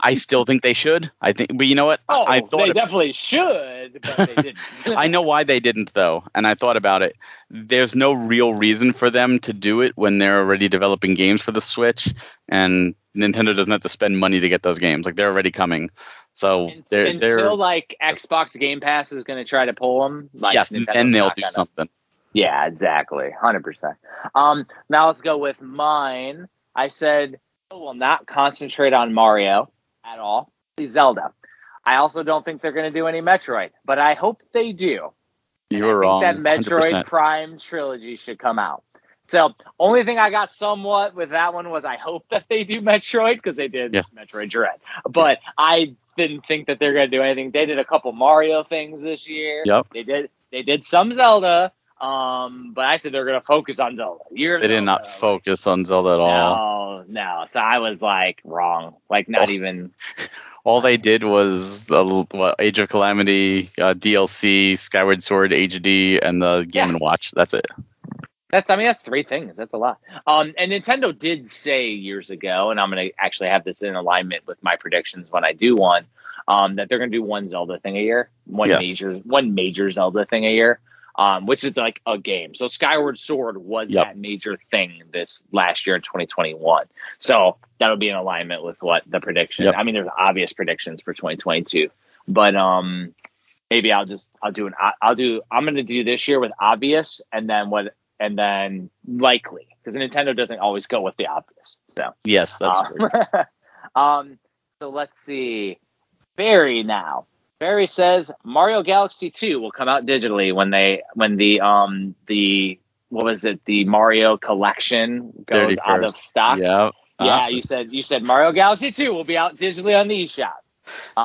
I still think they should. I think, but you know what? Definitely should, but they didn't. I know why they didn't, though, and I thought about it. There's no real reason for them to do it when they're already developing games for the Switch, and Nintendo doesn't have to spend money to get those games. Like, they're already coming. So until like Xbox Game Pass is going to try to pull them. Like, yes, Nintendo's, then they'll do something. Yeah, exactly. 100%. Now let's go with mine. I said I will not concentrate on Mario at all. Zelda. I also don't think they're going to do any Metroid, but I hope they do. You're wrong. I think that Metroid 100%. Prime trilogy should come out. So only thing I got somewhat with that one was I hope that they do Metroid, because they did Metroid Dread. But I didn't think that they're going to do anything. They did a couple Mario things this year. Yep. They did some Zelda. But I said they're going to focus on Zelda. They did not focus on Zelda at all. No. So I was like, wrong. Like, not even. All they did was Age of Calamity, DLC, Skyward Sword, HD, and the Game & Watch. That's it. That's three things. That's a lot. And Nintendo did say years ago, and I'm going to actually have this in alignment with my predictions when I do one, that they're going to do one Zelda thing a year, one major Zelda thing a year. Which is like a game. So Skyward Sword was that major thing this last year in 2021. So that'll be in alignment with what the prediction. Yep. I mean, there's obvious predictions for 2022, but maybe I'm going to do this year with obvious and then likely, because Nintendo doesn't always go with the obvious. So yes, that's true. So let's see. Barry now. Barry says Mario Galaxy 2 will come out digitally when the Mario collection goes 31st. Out of stock. Yeah. Yeah, you said Mario Galaxy 2 will be out digitally on the eShop.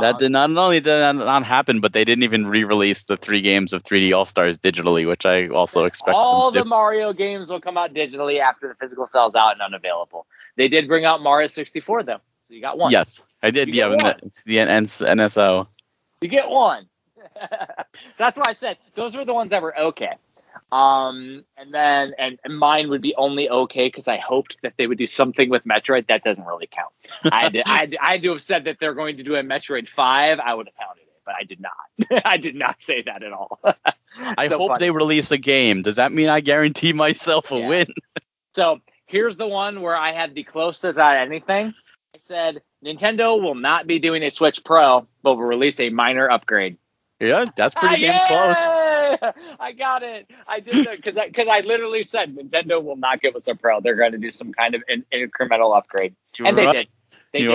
That did not happen, but they didn't even re-release the three games of 3D All-Stars digitally, which I also expect. All the Mario games will come out digitally after the physical sells out and unavailable. They did bring out Mario 64 though. So you got one. Yes, I did. Yeah, the NSO. You get one. That's why I said those were the ones that were okay. And mine would be only okay because I hoped that they would do something with Metroid. That doesn't really count. I had to have said that they're going to do a Metroid 5. I would have counted it, but I did not. I did not say that at all. I hope funny. They release a game. Does that mean I guarantee myself a win? So here's the one where I had the closest on anything. I said, Nintendo will not be doing a Switch Pro, but will release a minor upgrade. Yeah, that's pretty damn close. I got it. I did that because I literally said Nintendo will not give us a Pro. They're going to do some kind of incremental upgrade. They did. They did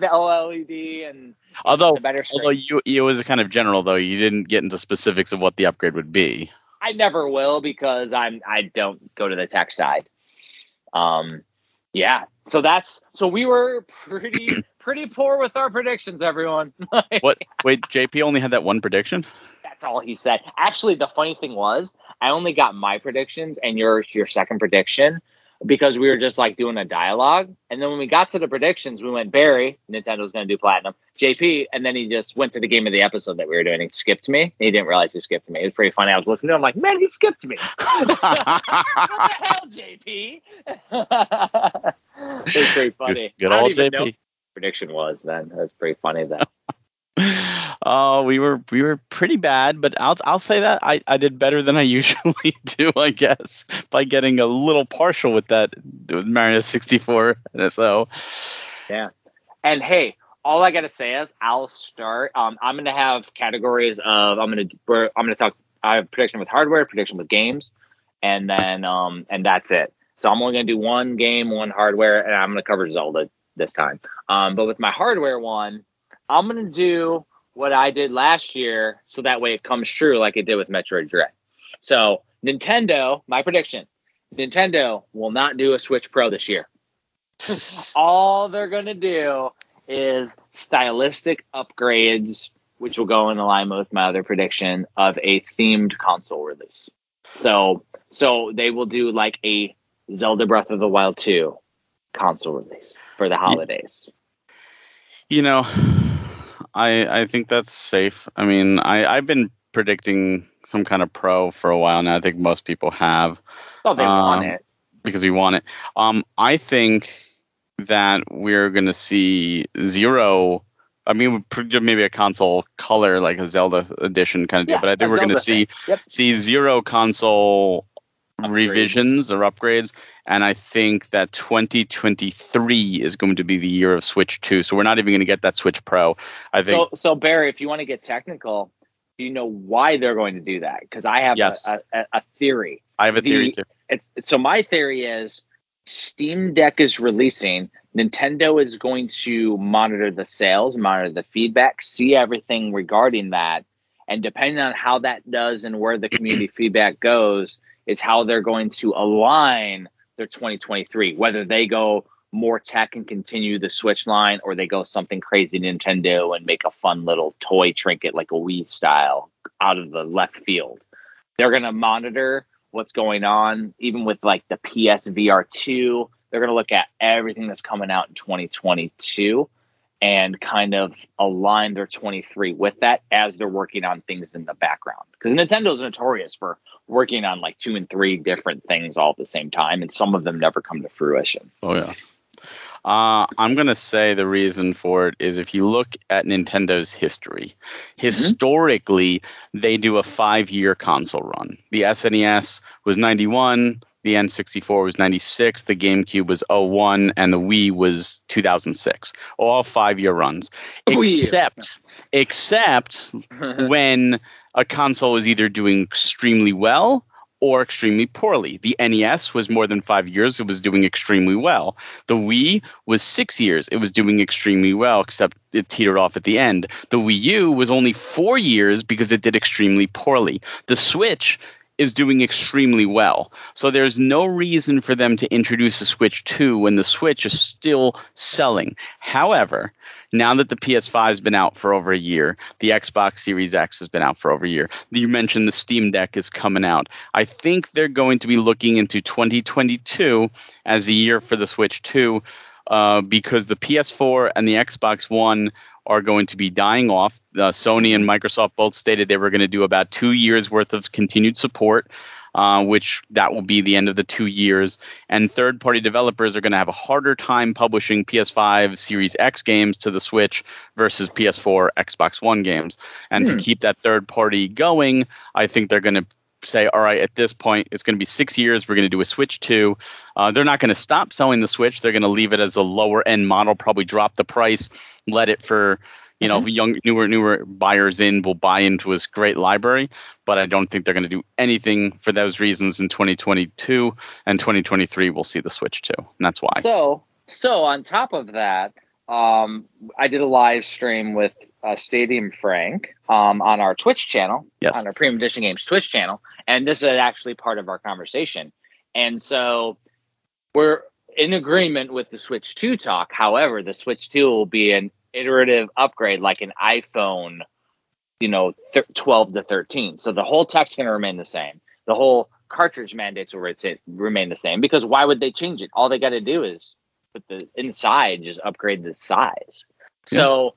the OLED and the better screen. Although it was kind of general, though. You didn't get into specifics of what the upgrade would be. I never will because I don't go to the tech side. Yeah. So we were pretty poor with our predictions, everyone. What? Wait, JP only had that one prediction? That's all he said. Actually, the funny thing was, I only got my predictions and your second prediction because we were just like doing a dialogue. And then when we got to the predictions, we went Barry, Nintendo's going to do Platinum, JP, and then he just went to the game of the episode that we were doing and skipped me. He didn't realize he skipped me. It was pretty funny. I was listening to him, I'm like, man, he skipped me. What the hell, JP? It was pretty funny. Good old JP. Know what prediction was then. That was pretty funny then. Oh, we were pretty bad, but I'll say that I did better than I usually do, I guess, by getting a little partial with that Mario 64 NSO. Yeah, and hey, all I gotta say is I'll start. I'm gonna have categories of I'm gonna talk. I have prediction with hardware, prediction with games, and then and that's it. So I'm only gonna do one game, one hardware, and I'm gonna cover Zelda this time. But with my hardware one, I'm going to do what I did last year so that way it comes true like it did with Metroid Dread. So Nintendo, my prediction, Nintendo will not do a Switch Pro this year. All they're going to do is stylistic upgrades, which will go in alignment with my other prediction of a themed console release. So they will do like a Zelda Breath of the Wild 2 console release for the holidays. You know, I think that's safe. I mean, I've been predicting some kind of Pro for a while now. I think most people have. Oh, they want it. Because we want it. I think that we're going to see zero. I mean, maybe a console color, like a Zelda edition kind of deal. But I think we're going to see zero console revisions or upgrades. And I think that 2023 is going to be the year of Switch 2. So we're not even going to get that Switch Pro. I think. So Barry, if you want to get technical, do you know why they're going to do that? Because I have a theory. I have a theory too. So my theory is Steam Deck is releasing. Nintendo is going to monitor the sales, monitor the feedback, see everything regarding that. And depending on how that does and where the community feedback goes is how they're going to align their 2023, whether they go more tech and continue the Switch line or they go something crazy Nintendo and make a fun little toy trinket like a Wii style out of the left field. They're going to monitor what's going on, even with like the PSVR 2. They're going to look at everything that's coming out in 2022 and kind of align their 23 with that as they're working on things in the background. Because Nintendo's notorious for working on like 2 and 3 different things all at the same time, and some of them never come to fruition. Oh, yeah. I'm going to say the reason for it is if you look at Nintendo's history, historically, they do a 5-year console run. The SNES was 91, the N64 was 96, the GameCube was 01, and the Wii was 2006. All 5-year runs, except when a console is either doing extremely well or extremely poorly. The NES was more than 5 years. It was doing extremely well. The Wii was 6 years. It was doing extremely well, except it teetered off at the end. The Wii U was only 4 years because it did extremely poorly. The Switch is doing extremely well. So there's no reason for them to introduce a Switch 2 when the Switch is still selling. However, now that the PS5 has been out for over a year, the Xbox Series X has been out for over a year, you mentioned the Steam Deck is coming out. I think they're going to be looking into 2022 as a year for the Switch 2 because the PS4 and the Xbox One are going to be dying off. Sony and Microsoft both stated they were going to do about 2 years worth of continued support, which that will be the end of the 2 years. And third-party developers are going to have a harder time publishing PS5 Series X games to the Switch versus PS4 Xbox One games. And to keep that third party going, I think they're going to say, all right, at this point, it's going to be 6 years. We're going to do a Switch 2. They're not going to stop selling the Switch. They're going to leave it as a lower-end model, probably drop the price, let it for newer buyers in will buy into this great library, but I don't think they're going to do anything for those reasons in 2022 and 2023. We'll see the Switch too, and that's why. So on top of that, I did a live stream with Stadium Frank on our Twitch channel, on our Premium Edition Games Twitch channel, and this is actually part of our conversation. And so we're in agreement with the Switch 2 talk. However, the Switch 2 will be an iterative upgrade like an iPhone, 12 to 13. So the whole tech's going to remain the same. The whole cartridge mandates will remain the same, because why would they change it? All they got to do is put the inside, just upgrade the size. Yeah.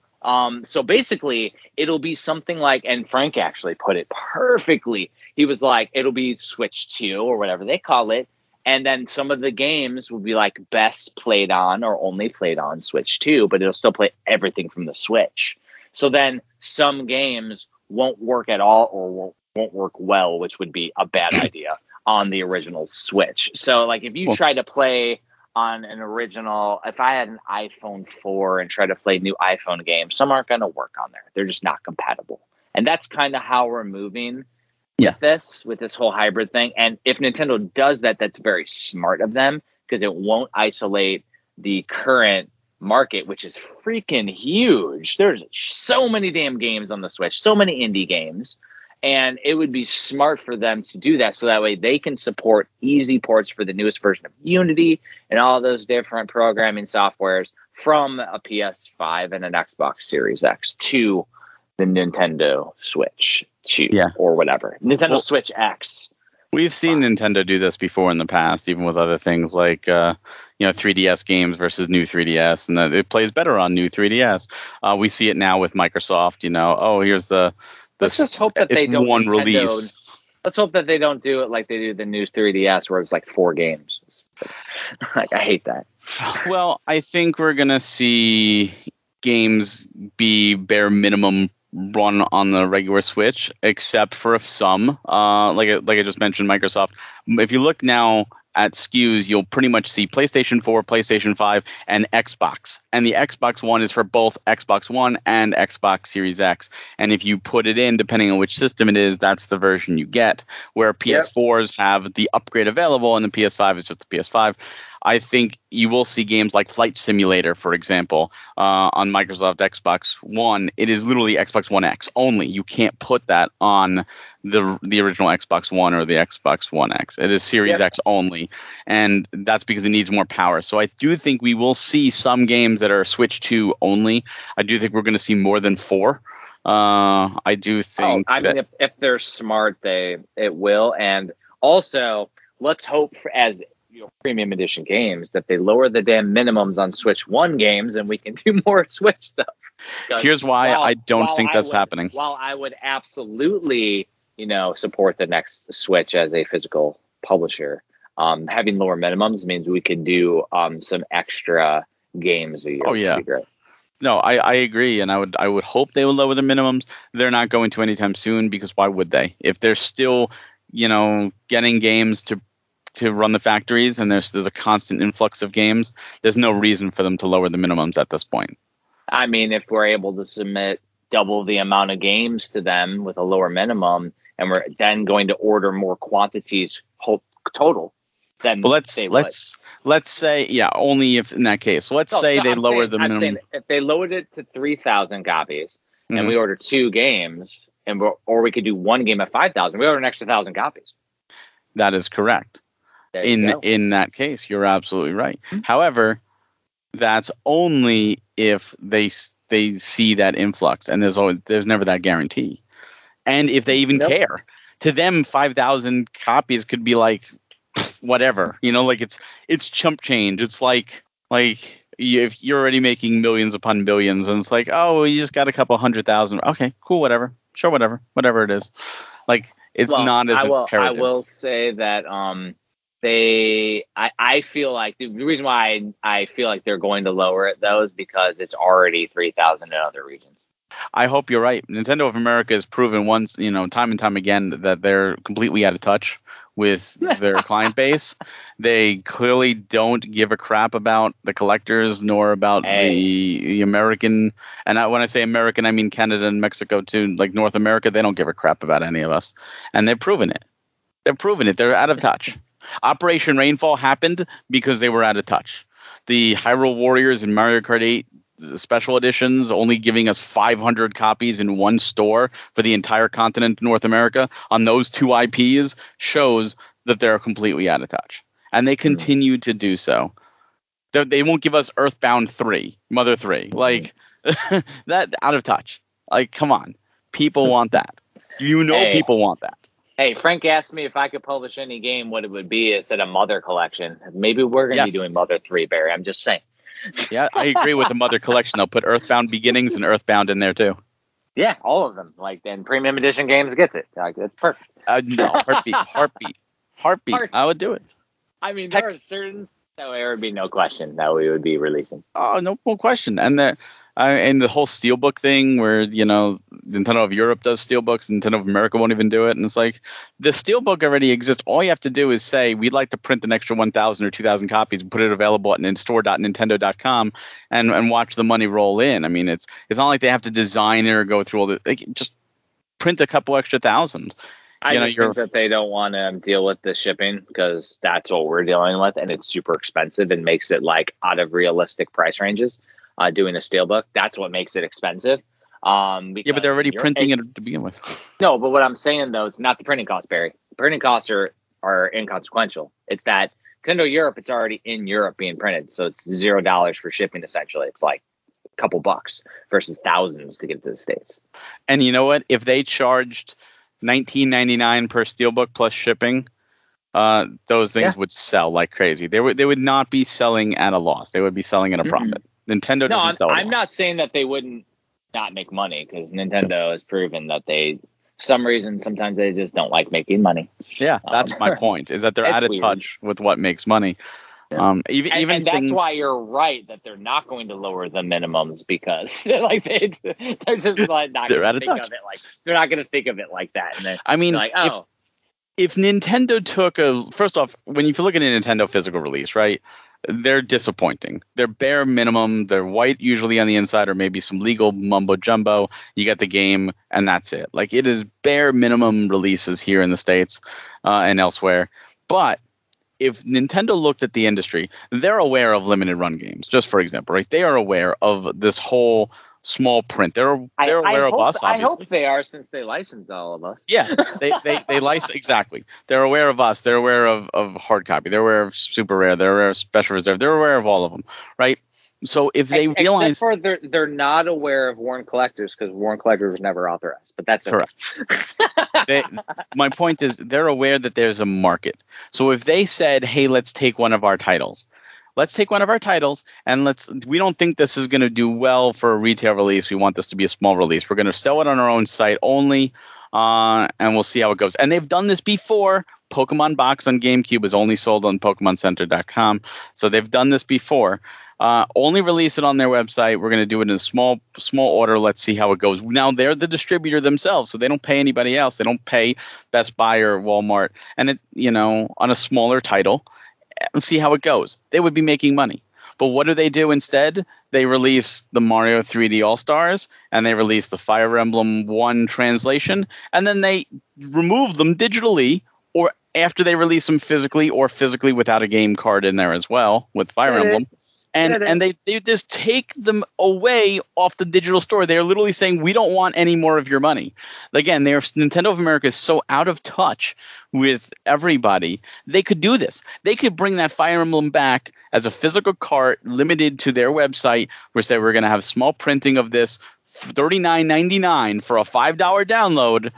So basically it'll be something like, and Frank actually put it perfectly. He was like, it'll be Switch 2 or whatever they call it. And then some of the games will be like best played on or only played on Switch 2, but it'll still play everything from the Switch. So then some games won't work at all or won't work well, which would be a bad idea on the original Switch. So like if you try to play on an original, if I had an iPhone 4 and try to play new iPhone games, some aren't going to work on there. They're just not compatible. And that's kind of how we're moving with this whole hybrid thing. And if Nintendo does that, that's very smart of them, because it won't isolate the current market, which is freaking huge. There's so many damn games on the Switch, so many indie games, and it would be smart for them to do that, so that way they can support easy ports for the newest version of Unity and all those different programming softwares from a PS5 and an Xbox Series X to the Nintendo Switch 2 or whatever. Nintendo Switch X. We've seen Nintendo do this before in the past, even with other things like 3DS games versus New 3DS, and that it plays better on New 3DS. We see it now with Microsoft, here's the let's just hope that they don't one release. Let's hope that they don't do it like they do the New 3DS, where it was like 4 games. Like, I hate that. Well, I think we're going to see games be bare minimum run on the regular Switch, except for some. Like I just mentioned, Microsoft. If you look now at SKUs, you'll pretty much see PlayStation 4, PlayStation 5, and Xbox. And the Xbox One is for both Xbox One and Xbox Series X. And if you put it in, depending on which system it is, that's the version you get, where PS4s have the upgrade available and the PS5 is just the PS5. I think you will see games like Flight Simulator, for example, on Microsoft Xbox One. It is literally Xbox One X only. You can't put that on the original Xbox One or the Xbox One X. It is Series X only, and that's because it needs more power. So I do think we will see some games that are Switch 2 only. I do think we're going to see more than 4. I do think. Oh, I mean, if they're smart, it will. And also, let's hope for, as premium edition games, that they lower the damn minimums on Switch One games, and we can do more Switch stuff. Here's why I don't think that's happening. While I would absolutely, support the next Switch as a physical publisher, having lower minimums means we can do some extra games a year. Oh yeah. No, I agree, and I would hope they would lower the minimums. They're not going to anytime soon, because why would they? If they're still, getting games to run the factories, and there's a constant influx of games, there's no reason for them to lower the minimums at this point. I mean, if we're able to submit double the amount of games to them with a lower minimum, and we're then going to order more quantities total. Well, let's say, yeah, only if in that case. Let's say they lower the minimum. If they lowered it to 3,000 copies, mm-hmm. and we order two games, or we could do one game at 5,000, we order an extra 1,000 copies. That is correct. In that case, you're absolutely right. Mm-hmm. However, that's only if they see that influx, and there's never that guarantee. And if they even care, to them, 5,000 copies could be like, whatever, it's chump change. It's like if you're already making millions upon billions, and it's like, oh, you just got a couple 100,000. Okay, cool, whatever, sure, whatever it is. Like, it's not as imperative. I will say that I feel like the reason why I feel like they're going to lower it though is because it's already 3,000 in other regions. I hope you're right. Nintendo of America has proven once, time and time again, that they're completely out of touch with their client base. They clearly don't give a crap about the collectors, nor about the American. And when I say American, I mean Canada and Mexico too. Like North America, they don't give a crap about any of us. And they've proven it. They're out of touch. Operation Rainfall happened because they were out of touch. The Hyrule Warriors and Mario Kart 8 special editions only giving us 500 copies in one store for the entire continent of North America on those two IPs shows that they're completely out of touch, and they continue to do so. They won't give us Earthbound 3, Mother 3, like that out of touch. Like, come on, people want that. People want that. Hey, Frank asked me if I could publish any game, what it would be instead of Mother Collection. Maybe we're going to be doing Mother 3, Barry. I'm just saying. Yeah, I agree with the Mother Collection. They'll put Earthbound Beginnings and Earthbound in there too. Yeah, all of them. Like, then Premium Edition Games gets it. Like, that's perfect. No, Heartbeat. I would do it. I mean, there are certain. So there would be no question that we would be releasing. Oh, no question. And the whole Steelbook thing, where Nintendo of Europe does Steelbooks, Nintendo of America won't even do it, and it's like the Steelbook already exists. All you have to do is say we'd like to print an extra 1,000 or 2,000 copies and put it available at in-store.nintendo.com, and watch the money roll in. I mean, it's not like they have to design it or go through all the. They can just print a couple extra thousand. I think that they don't want to deal with the shipping, because that's what we're dealing with, and it's super expensive and makes it like out of realistic price ranges. Doing a steelbook, that's what makes it expensive. But they're already printing it to begin with. No, but what I'm saying though is not the printing costs, Barry. The printing costs are inconsequential. It's that Nintendo Europe, it's already in Europe being printed, so it's $0 for shipping essentially. It's like a couple bucks versus thousands to get to the States. And you know what? If they charged $19.99 per steelbook plus shipping, those things would sell like crazy. They would not be selling at a loss. They would be selling at a profit. Nintendo doesn't sell. I'm not saying that they wouldn't not make money, because Nintendo has proven that they, for some reason, sometimes they just don't like making money. Yeah, that's my point. Is that they're out of touch with what makes money. Yeah. And that's why you're right that they're not going to lower the minimums, because they're just like not going to think of it like they're not going to think of it like that. And I mean, like, if Nintendo took first off, when you look at a Nintendo physical release, right? They're disappointing. They're bare minimum. They're white usually on the inside, or maybe some legal mumbo jumbo. You get the game and that's it. Like, it is bare minimum releases here in the States and elsewhere. But if Nintendo looked at the industry, they're aware of limited run games. Just for example, right? They are aware of this whole small print. They're aware of us, obviously. I hope they are, since they license all of us. Yeah, they license, exactly. They're aware of us. They're aware of hard copy. They're aware of super rare. They're aware of special reserve. They're aware of all of them, right? So if they realize they're not aware of Warren Collectors because Warren Collectors was never authorized, but that's okay. Correct. My point is they're aware that there's a market. So if they said, hey, let's take one of our titles and we don't think this is going to do well for a retail release. We want this to be a small release. We're going to sell it on our own site only. And we'll see how it goes. And they've done this before. Pokemon Box on GameCube is only sold on PokemonCenter.com. So they've done this before. Only release it on their website. We're going to do it in a small order. Let's see how it goes. Now, they're the distributor themselves, so they don't pay anybody else. They don't pay Best Buy or Walmart. And, on a smaller title, let's see how it goes. They would be making money. But what do they do instead? They release the Mario 3D All-Stars, and they release the Fire Emblem 1 translation, and then they remove them digitally or after they release them physically or physically without a game card in there as well with Fire Emblem. And they just take them away off the digital store. They're literally saying, we don't want any more of your money. Again, Nintendo of America is so out of touch with everybody. They could do this. They could bring that Fire Emblem back as a physical cart limited to their website where say we're going to have small printing of this $39.99 for a $5 download.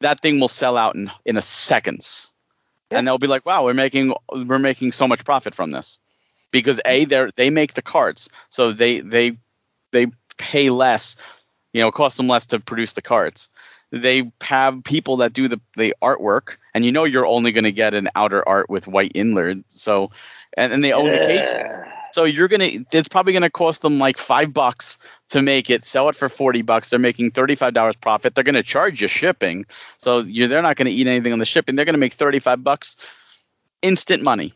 That thing will sell out in a seconds. Yep. And they'll be like, wow, we're making so much profit from this. Because they make the carts, so they pay less, it costs them less to produce the carts. They have people that do the artwork, and you're only going to get an outer art with white inlard. So, and they own the cases, so it's probably going to cost them like $5 to make it, sell it for $40. They're making $35 profit. They're going to charge you shipping, so they're not going to eat anything on the shipping. They're going to make $35, instant money.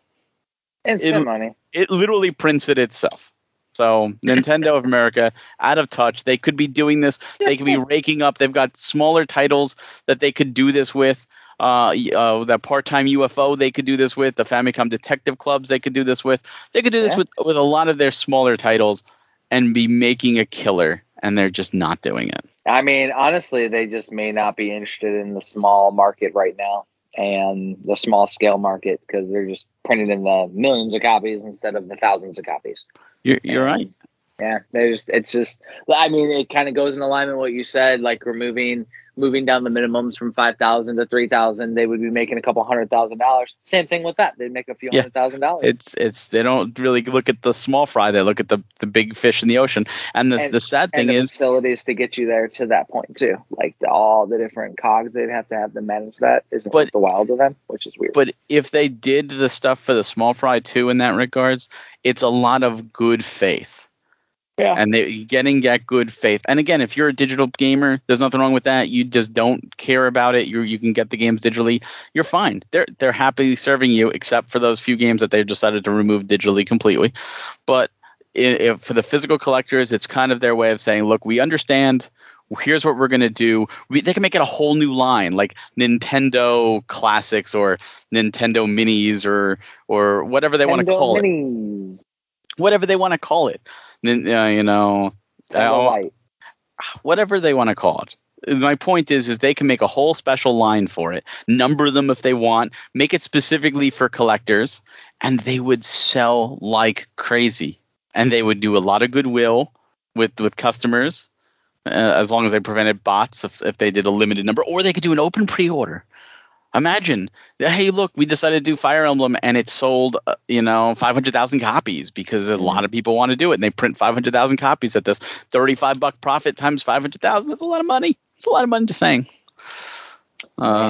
Instant money. It literally prints it itself. So Nintendo of America, out of touch. They could be doing this. They could be raking up. They've got smaller titles that they could do this with. That part-time UFO they could do this with. The Famicom Detective Clubs they could do this with. They could do this with a lot of their smaller titles and be making a killer, and they're just not doing it. I mean, honestly, they just may not be interested in the small market right now and the small-scale market because they're just printed in the millions of copies instead of the thousands of copies. You're right. Yeah, it kind of goes in alignment with what you said, like moving down the minimums from 5,000 to 3,000. They would be making a couple $100,000. Same thing with that. They'd make a few $100,000. They don't really look at the small fry. They look at the big fish in the ocean. And the sad thing is facilities to get you there to that point too. Like all the different cogs they'd have to have to manage that isn't worth the while to them, which is weird. But if they did the stuff for the small fry too in that regards, it's a lot of good faith. Yeah. And they're getting that good faith. And again, if you're a digital gamer, there's nothing wrong with that. You just don't care about it. You can get the games digitally. You're fine. They're happily serving you, except for those few games that they've decided to remove digitally completely. But if for the physical collectors, it's kind of their way of saying, look, we understand. Here's what we're going to do. They can make it a whole new line, like Nintendo Classics or Nintendo Minis or whatever they want to call it. Whatever they want to call it. Whatever they want to call it. My point is they can make a whole special line for it, number them if they want, make it specifically for collectors, and they would sell like crazy. And they would do a lot of goodwill with customers, as long as they prevented bots if they did a limited number, or they could do an open pre-order. Imagine, hey, look, we decided to do Fire Emblem and it sold, 500,000 copies because a lot of people want to do it. And they print 500,000 copies at this $35 profit times 500,000. That's a lot of money. It's a lot of money, just saying. And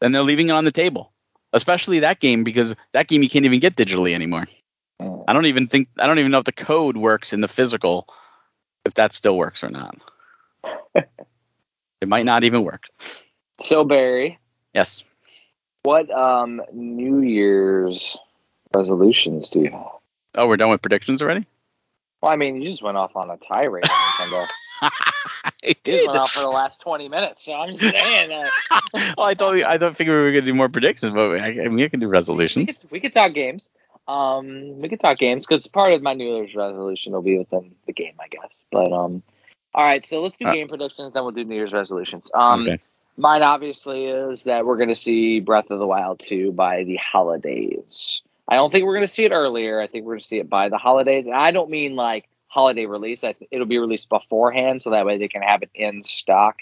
they're leaving it on the table, especially that game, because that game you can't even get digitally anymore. I don't even know if the code works in the physical, if that still works or not. It might not even work. So, Barry. Yes. What New Year's resolutions do you have? Oh, we're done with predictions already? Well, I mean, you just went off on a tirade. You went off for the last 20 minutes, so I'm just saying that. Well, I figured we were going to do more predictions, but we can do resolutions. We could talk games. We could talk games, because part of my New Year's resolution will be within the game, I guess. But all right, so let's do game predictions, then we'll do New Year's resolutions. Okay. Mine obviously is that we're going to see Breath of the Wild 2 by the holidays. I don't think we're going to see it earlier. I think we're going to see it by the holidays. And I don't mean like holiday release. It'll be released beforehand, so that way they can have it in stock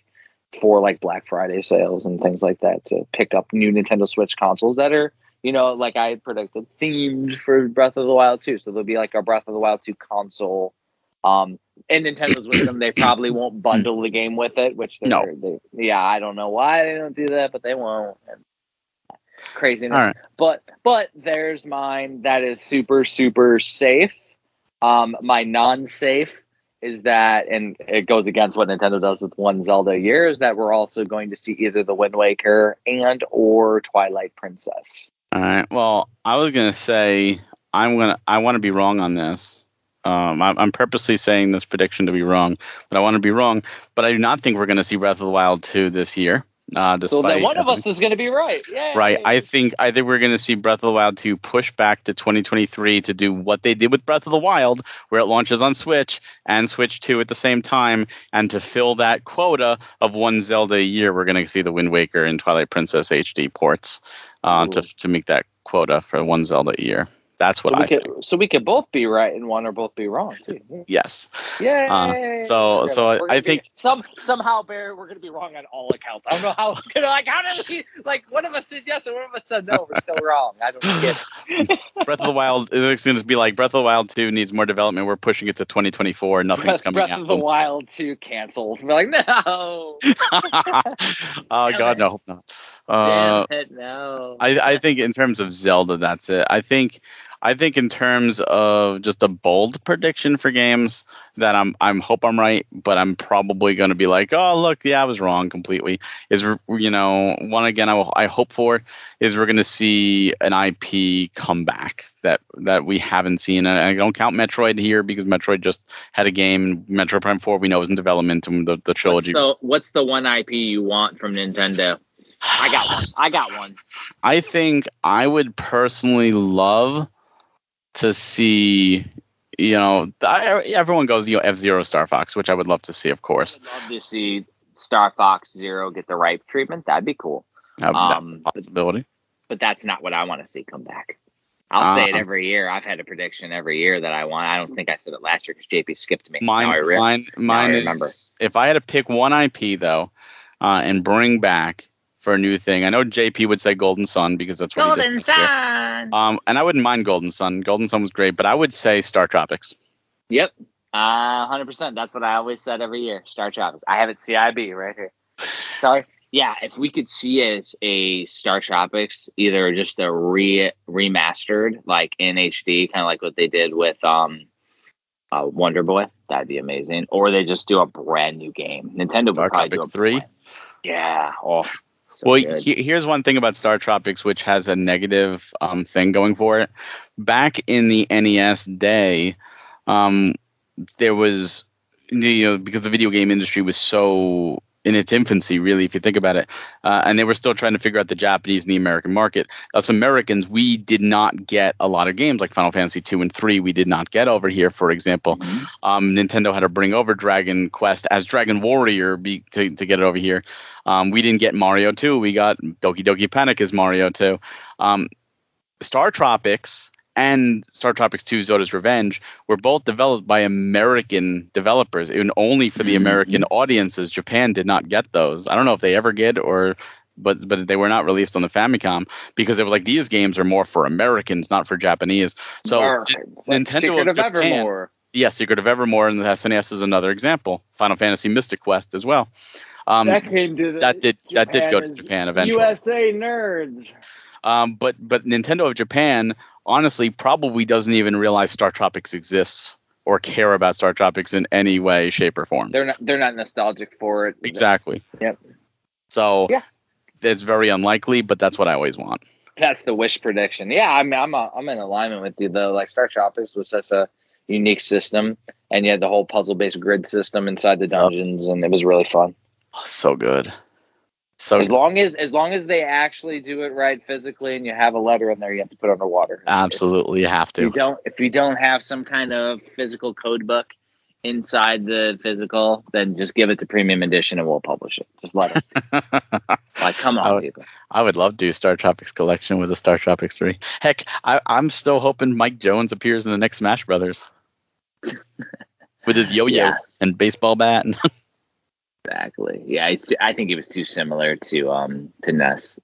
for like Black Friday sales and things like that to pick up new Nintendo Switch consoles that are, you know, like I predicted, themed for Breath of the Wild 2. So there'll be like a Breath of the Wild 2 console. And Nintendo's with them. They probably won't bundle the game with it, which I don't know why they don't do that, but they won't. And craziness. Right. But there's mine. That is super, super safe. My non-safe is that, and it goes against what Nintendo does with one Zelda a year, is that we're also going to see either the Wind Waker and or Twilight Princess. All right. Well, I was going to say I want to be wrong on this. I'm purposely saying this prediction to be wrong, but I want to be wrong. But I do not think we're going to see Breath of the Wild 2 this year. So then one of us is going to be right. Yay. Right. I think we're going to see Breath of the Wild 2 push back to 2023 to do what they did with Breath of the Wild, where it launches on Switch and Switch 2 at the same time. And to fill that quota of one Zelda a year, we're going to see the Wind Waker and Twilight Princess HD ports to make that quota for one Zelda a year. That's what I think. So we could both be right and one or both be wrong too. Yes. Yeah. I think somehow, Barry, we're going to be wrong on all accounts. I don't know how. One of us said yes and one of us said no. We're still wrong. I don't get it. Breath of the Wild. It's going to be like Breath of the Wild 2 needs more development. We're pushing it to 2024. Nothing's coming out. Breath of the Wild 2 canceled. We're like no. Oh God, no, hope not. Damn it, no. I think in terms of Zelda, that's it. I think in terms of just a bold prediction for games that I'm hope I'm right, but I'm probably going to be like, oh look, yeah, I was wrong completely. Is, you know, one again I hope for is we're going to see an IP comeback that we haven't seen. And I don't count Metroid here because Metroid just had a game. Metroid Prime 4 we know is in development, and the trilogy. What's the one IP you want from Nintendo? I got one. I think I would personally love to see, you know, everyone goes, you know, F-Zero, Star Fox, which I would love to see, of course. I'd love to see Star Fox Zero get the right treatment. That'd be cool. That's a possibility. But that's not what I want to see come back. I'll say it every year. I've had a prediction every year that I want. I don't think I said it last year because JP skipped me. Mine is, if I had to pick one IP, though, and bring back for a new thing. I know JP would say Golden Sun because that's what he did. Golden Sun! And I wouldn't mind Golden Sun. Golden Sun was great, but I would say Star Tropics. Yep. 100%. That's what I always said every year. Star Tropics. I have it CIB right here. Sorry. Yeah, if we could see a Star Tropics, either just a remastered, like in HD, kind of like what they did with Wonder Boy, that'd be amazing. Or they just do a brand new game. Nintendo would probably do a Star Tropics 3? Yeah. Oh. So well, here's one thing about Star Tropics, which has a negative thing going for it. Back in the NES day, there was, you know, because the video game industry was so in its infancy, really, if you think about it, and they were still trying to figure out the Japanese and the American market. Us Americans, we did not get a lot of games like Final Fantasy 2 and 3. We did not get over here, for example. Mm-hmm. Nintendo had to bring over Dragon Quest as Dragon Warrior to get it over here. We didn't get Mario 2. We got Doki Doki Panic as Mario 2. Star Tropics and Star Tropics 2 Zoda's Revenge were both developed by American developers, and only for the American audiences. Japan did not get those. I don't know if they ever did, but they were not released on the Famicom because they were like, these games are more for Americans, not for Japanese. So Nintendo Secret of Japan, Evermore. Yeah, Secret of Evermore, and the SNES is another example. Final Fantasy Mystic Quest as well. That did go to Japan eventually. USA nerds. But Nintendo of Japan honestly probably doesn't even realize Star Tropics exists or care about Star Tropics in any way, shape, or form. They're not nostalgic for it. Exactly. Yep. So it's very unlikely, but that's what I always want. That's the wish prediction. Yeah, I mean, I'm in alignment with you though. Like Star Tropics was such a unique system, and you had the whole puzzle-based grid system inside the dungeons, and it was really fun. Oh, so good. As long as they actually do it right physically, and you have a letter in there, you have to put underwater. Absolutely, you have to. If you don't have some kind of physical code book inside the physical, then just give it to Premium Edition and we'll publish it. Just let us. Like, come on, people. I would love to do Star Tropics Collection with a Star Tropics 3. Heck, I'm still hoping Mike Jones appears in the next Smash Brothers with his yo-yo and baseball bat. Exactly. Yeah, I think he was too similar to Ness.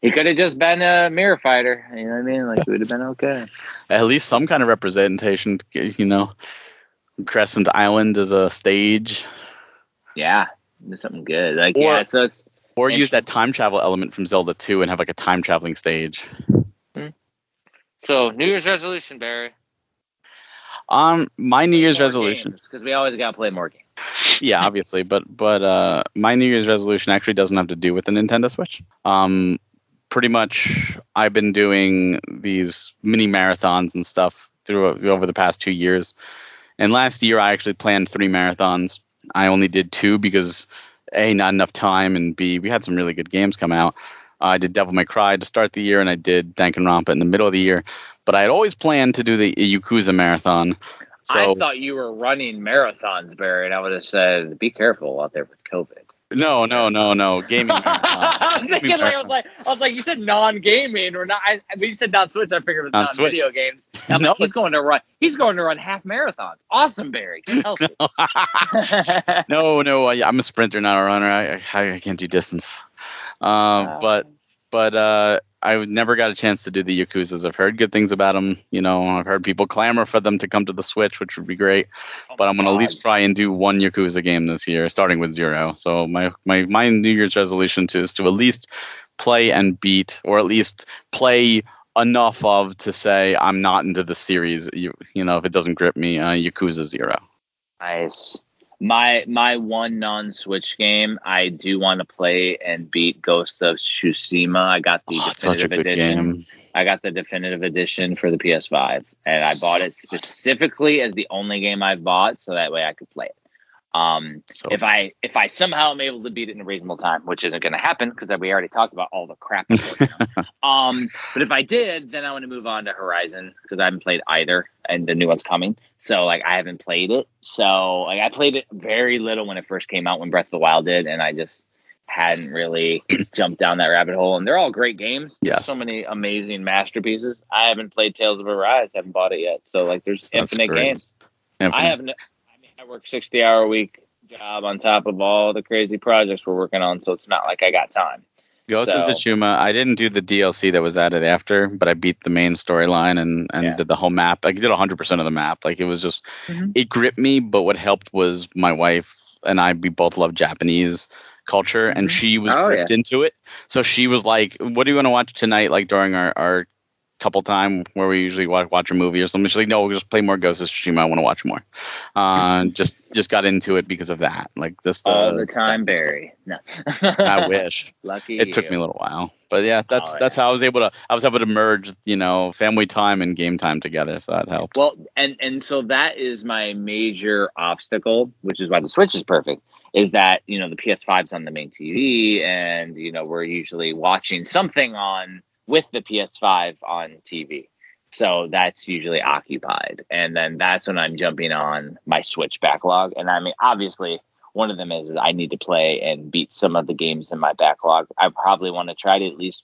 He could have just been a mirror fighter. You know what I mean? Like, it would have been okay. At least some kind of representation, you know. Crescent Island as a stage. Yeah, something good. Like, or use that time travel element from Zelda 2 and have, like, a time traveling stage. So, New Year's resolution, Barry. My New Year's resolution. Because we always got to play more games. Yeah, obviously, but my New Year's resolution actually doesn't have to do with the Nintendo Switch. Pretty much, I've been doing these mini marathons and stuff over the past 2 years. And last year, I actually planned 3 marathons. I only did 2 because A, not enough time, and B, we had some really good games come out. I did Devil May Cry to start the year, and I did Danganronpa in the middle of the year. But I had always planned to do the Yakuza marathon. So, I thought you were running marathons, Barry, and I would have said, be careful out there with COVID. No. Gaming marathons. I was like, you said non-gaming. Or not. You said not Switch. I figured it was non-video games. No, like, he's going to run half marathons. Awesome, Barry. No, I'm a sprinter, not a runner. I can't do distance. But I never got a chance to do the Yakuzas. I've heard good things about them. You know, I've heard people clamor for them to come to the Switch, which would be great. But I'm going to at least try and do one Yakuza game this year, starting with 0. So my New Year's resolution is to at least play and beat, or at least play enough of to say I'm not into the series. You know, if it doesn't grip me, Yakuza 0. Nice. My one non-Switch game, I do want to play and beat Ghost of Tsushima. I got the definitive edition. Game. I got the definitive edition for the PS5, and I bought it specifically as the only game I've bought, so that way I could play it. If I somehow am able to beat it in a reasonable time, which isn't going to happen because we already talked about all the crap. But if I did, then I want to move on to Horizon because I haven't played either, and the new one's coming. So, like, I haven't played it. So, like, I played it very little when it first came out, when Breath of the Wild did, and I just hadn't really jumped down that rabbit hole. And they're all great games. Yes. So many amazing masterpieces. I haven't played Tales of Arise. I haven't bought it yet. So, like, there's infinite games. Infinite. I work 60-hour-a-week job on top of all the crazy projects we're working on, so it's not like I got time. Ghost of Tsushima, I didn't do the DLC that was added after, but I beat the main storyline and did the whole map. I did 100% of the map. Like, it was just, it gripped me, but what helped was my wife and I, we both love Japanese culture, and she was gripped into it. So she was like, what do you want to watch tonight, like during our couple time where we usually watch a movie or something? She's like, no, we'll just play more Ghost of Tsushima. I want to watch more. Just got into it because of that. Like, this all the time, Barry. No. I wish. Lucky. It took me a little while, but yeah, that's how I was able to merge, you know, family time and game time together. So that helped. Well, and so that is my major obstacle, which is why the Switch is perfect. Is that, you know, the PS5's on the main TV, and, you know, we're usually watching something on with the PS5 on TV. So that's usually occupied. And then that's when I'm jumping on my Switch backlog. And I mean, obviously, one of them is I need to play and beat some of the games in my backlog. I probably want to try to at least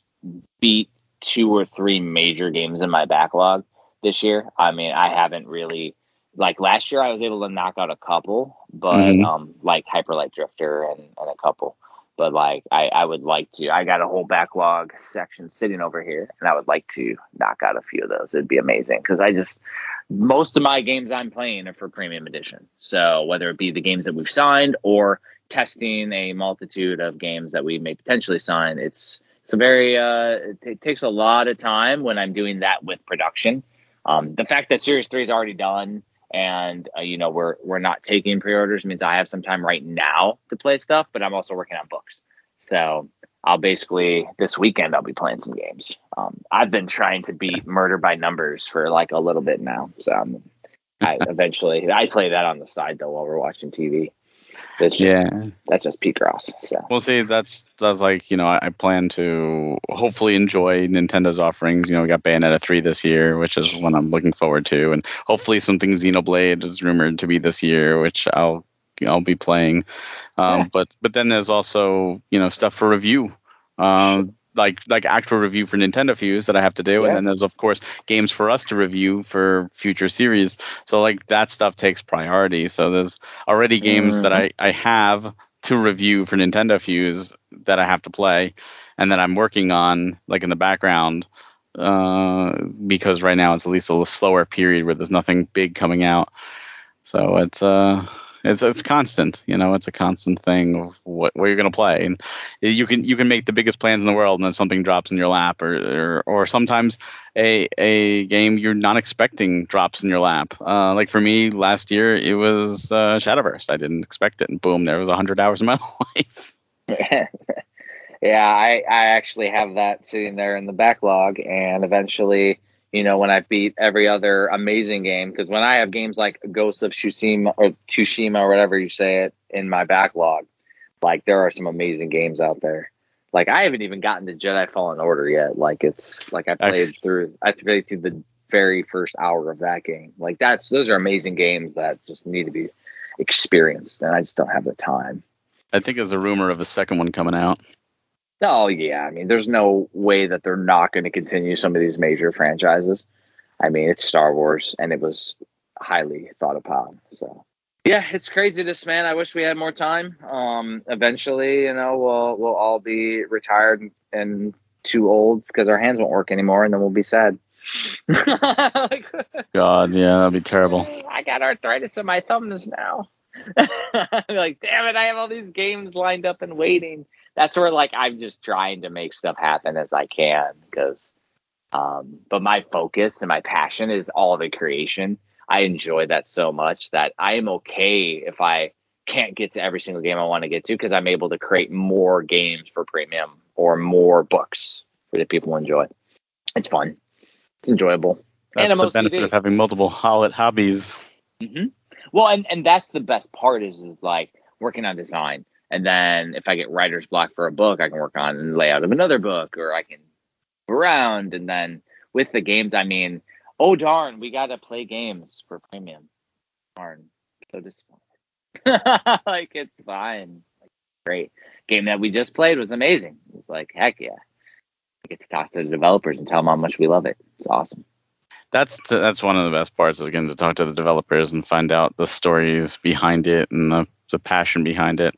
beat 2 or 3 major games in my backlog this year. I mean, I haven't really, like, last year I was able to knock out a couple, but like Hyper Light Drifter and a couple. But, like, I would like to. I got a whole backlog section sitting over here, and I would like to knock out a few of those. It'd be amazing because most of my games I'm playing are for Premium Edition. So whether it be the games that we've signed or testing a multitude of games that we may potentially sign, it's a very it takes a lot of time when I'm doing that with production. The fact that Series 3 is already done and you know, we're not taking pre-orders means I have some time right now to play stuff, but I'm also working on books, so I'll basically this weekend I'll be playing some games. I've been trying to beat Murder by Numbers for like a little bit now, so I play that on the side though while we're watching TV. That's just Pete Gross. So. Well, see, that's like, you know, I plan to hopefully enjoy Nintendo's offerings. You know, we got Bayonetta 3 this year, which is one I'm looking forward to, and hopefully something Xenoblade is rumored to be this year, which I'll be playing. But then there's also, you know, stuff for review. Like actual review for Nintendo Fuse that I have to do, and then there's of course games for us to review for future series. So like that stuff takes priority. So there's already games that I have to review for Nintendo Fuse that I have to play, and that I'm working on like in the background because right now it's at least a little slower period where there's nothing big coming out. So it's constant, you know. It's a constant thing of what you're gonna play, and you can make the biggest plans in the world, and then something drops in your lap, or sometimes a game you're not expecting drops in your lap. Like for me last year, it was Shadowverse. I didn't expect it, and boom, there was 100 hours of my life. I actually have that sitting there in the backlog, and eventually. You know, when I beat every other amazing game, because when I have games like Ghost of Tsushima or whatever you say it in my backlog, like there are some amazing games out there. Like I haven't even gotten to Jedi Fallen Order yet. Like it's like I played through the very first hour of that game. Like those are amazing games that just need to be experienced, and I just don't have the time. I think there's a rumor of a second one coming out. Oh, yeah. I mean, there's no way that they're not going to continue some of these major franchises. I mean, it's Star Wars, and it was highly thought upon. So, yeah, it's craziness, man. I wish we had more time. Eventually, you know, we'll all be retired and too old because our hands won't work anymore, and then we'll be sad. God, yeah, that'd be terrible. I got arthritis in my thumbs now. I'm like, damn it, I have all these games lined up and waiting. That's where, like, I'm just trying to make stuff happen as I can, because, but my focus and my passion is all the creation. I enjoy that so much that I am okay if I can't get to every single game I want to get to, because I'm able to create more games for premium or more books for the people who enjoy. It's fun. It's enjoyable. That's the benefit of having multiple hobbies. Mm-hmm. Well, and that's the best part is like working on design. And then if I get writer's block for a book, I can work on the layout of another book, or I can go around. And then with the games, I mean, oh, darn, we got to play games for premium. Darn, so disappointed. Like, it's fine. Like, great. Game that we just played was amazing. It's like, heck yeah. I get to talk to the developers and tell them how much we love it. It's awesome. That's one of the best parts is getting to talk to the developers and find out the stories behind it and the passion behind it.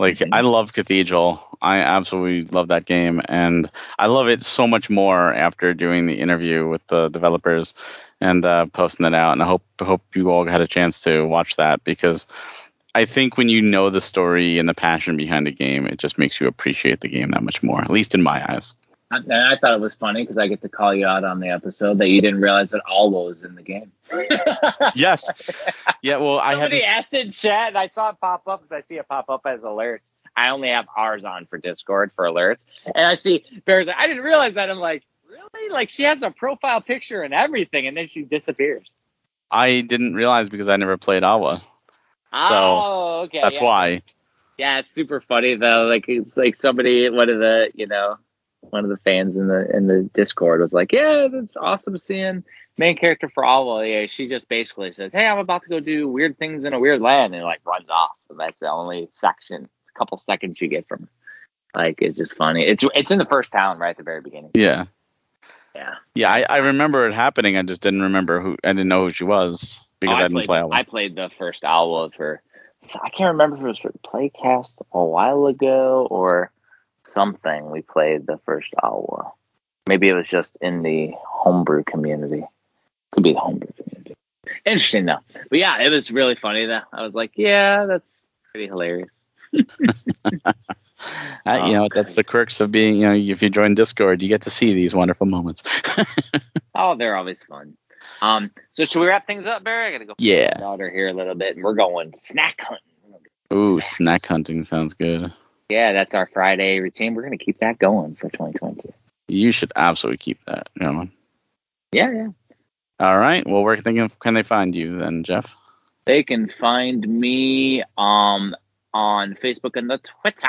Like, I love Cathedral. I absolutely love that game, and I love it so much more after doing the interview with the developers and posting it out. And I hope you all had a chance to watch that, because I think when you know the story and the passion behind the game, it just makes you appreciate the game that much more, at least in my eyes. And I thought it was funny because I get to call you out on the episode that you didn't realize that Alwo was in the game. Yes. Yeah, well, somebody asked in chat, and I saw it pop up because I see it pop up as alerts. I only have ours on for Discord for alerts. And I see Bears, I didn't realize that. I'm like, really? Like, she has a profile picture and everything, and then she disappears. I didn't realize because I never played Alwo. Oh, okay. That's why. Yeah, it's super funny, though. Like, it's like somebody, one of the, you know... One of the fans in the Discord was like, yeah, that's awesome seeing main character for Alwa. Yeah, she just basically says, hey, I'm about to go do weird things in a weird land, and like runs off. And that's the only section, a couple seconds you get from her. Like, it's just funny. It's in the first town right at the very beginning. Yeah. Yeah. Yeah, I remember it happening. I just didn't remember who. I didn't know who she was because I didn't play Alwa. I played the first Alwa for, I can't remember if it was for Playcast a while ago or... something. We played the first hour. Maybe it was just in the homebrew community. Could be the homebrew community. Interesting though. But yeah, it was really funny though. I was like, yeah, that's pretty hilarious. You know, that's the quirks of being, you know, if you join Discord, you get to see these wonderful moments. Oh, they're always fun. So should we wrap things up, Barry? I gotta go my daughter here a little bit, and we're going snack hunting. Ooh, snack hunting sounds good. Yeah, that's our Friday routine. We're going to keep that going for 2020. You should absolutely keep that going. Yeah. All right. Well, where can they find you then, Jeff? They can find me on Facebook and the Twitter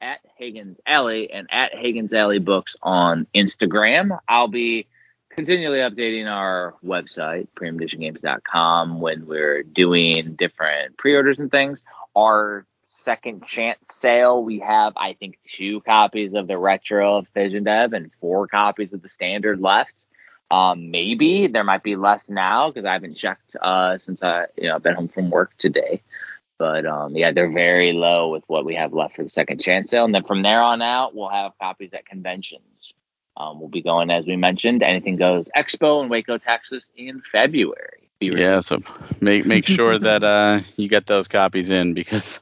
at Higgins Alley and at Higgins Alley Books on Instagram. I'll be continually updating our website, premiumeditiongames.com, when we're doing different pre-orders and things. Our second chance sale, we have, I think, 2 copies of the retro of Pigeon Dev and 4 copies of the standard left. Maybe there might be less now because I haven't checked since I've been home from work today. But they're very low with what we have left for the second chance sale. And then from there on out, we'll have copies at conventions. We'll be going, as we mentioned, Anything Goes Expo in Waco, Texas in February. Yeah, so make sure that you get those copies in because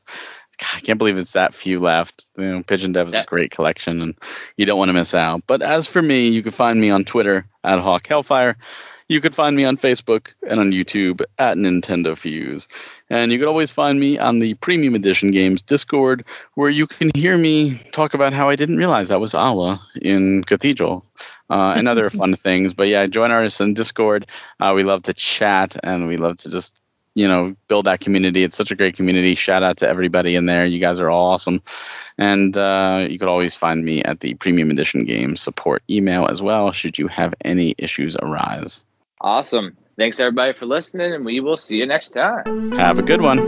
God, I can't believe it's that few left. You know, Pigeon Dev is a great collection, and you don't want to miss out. But as for me, you can find me on Twitter at Hawk Hellfire. You could find me on Facebook and on YouTube at Nintendo Fuse. And you could always find me on the Premium Edition Games Discord, where you can hear me talk about how I didn't realize that was Awa in Cathedral and other fun things. But yeah, join us in Discord. We love to chat and we love to just, build that community. It's such a great community. Shout out to everybody in there. You guys are all awesome. And you could always find me at the Premium Edition Games support email as well, should you have any issues arise. Awesome. Thanks, everybody, for listening, and we will see you next time. Have a good one.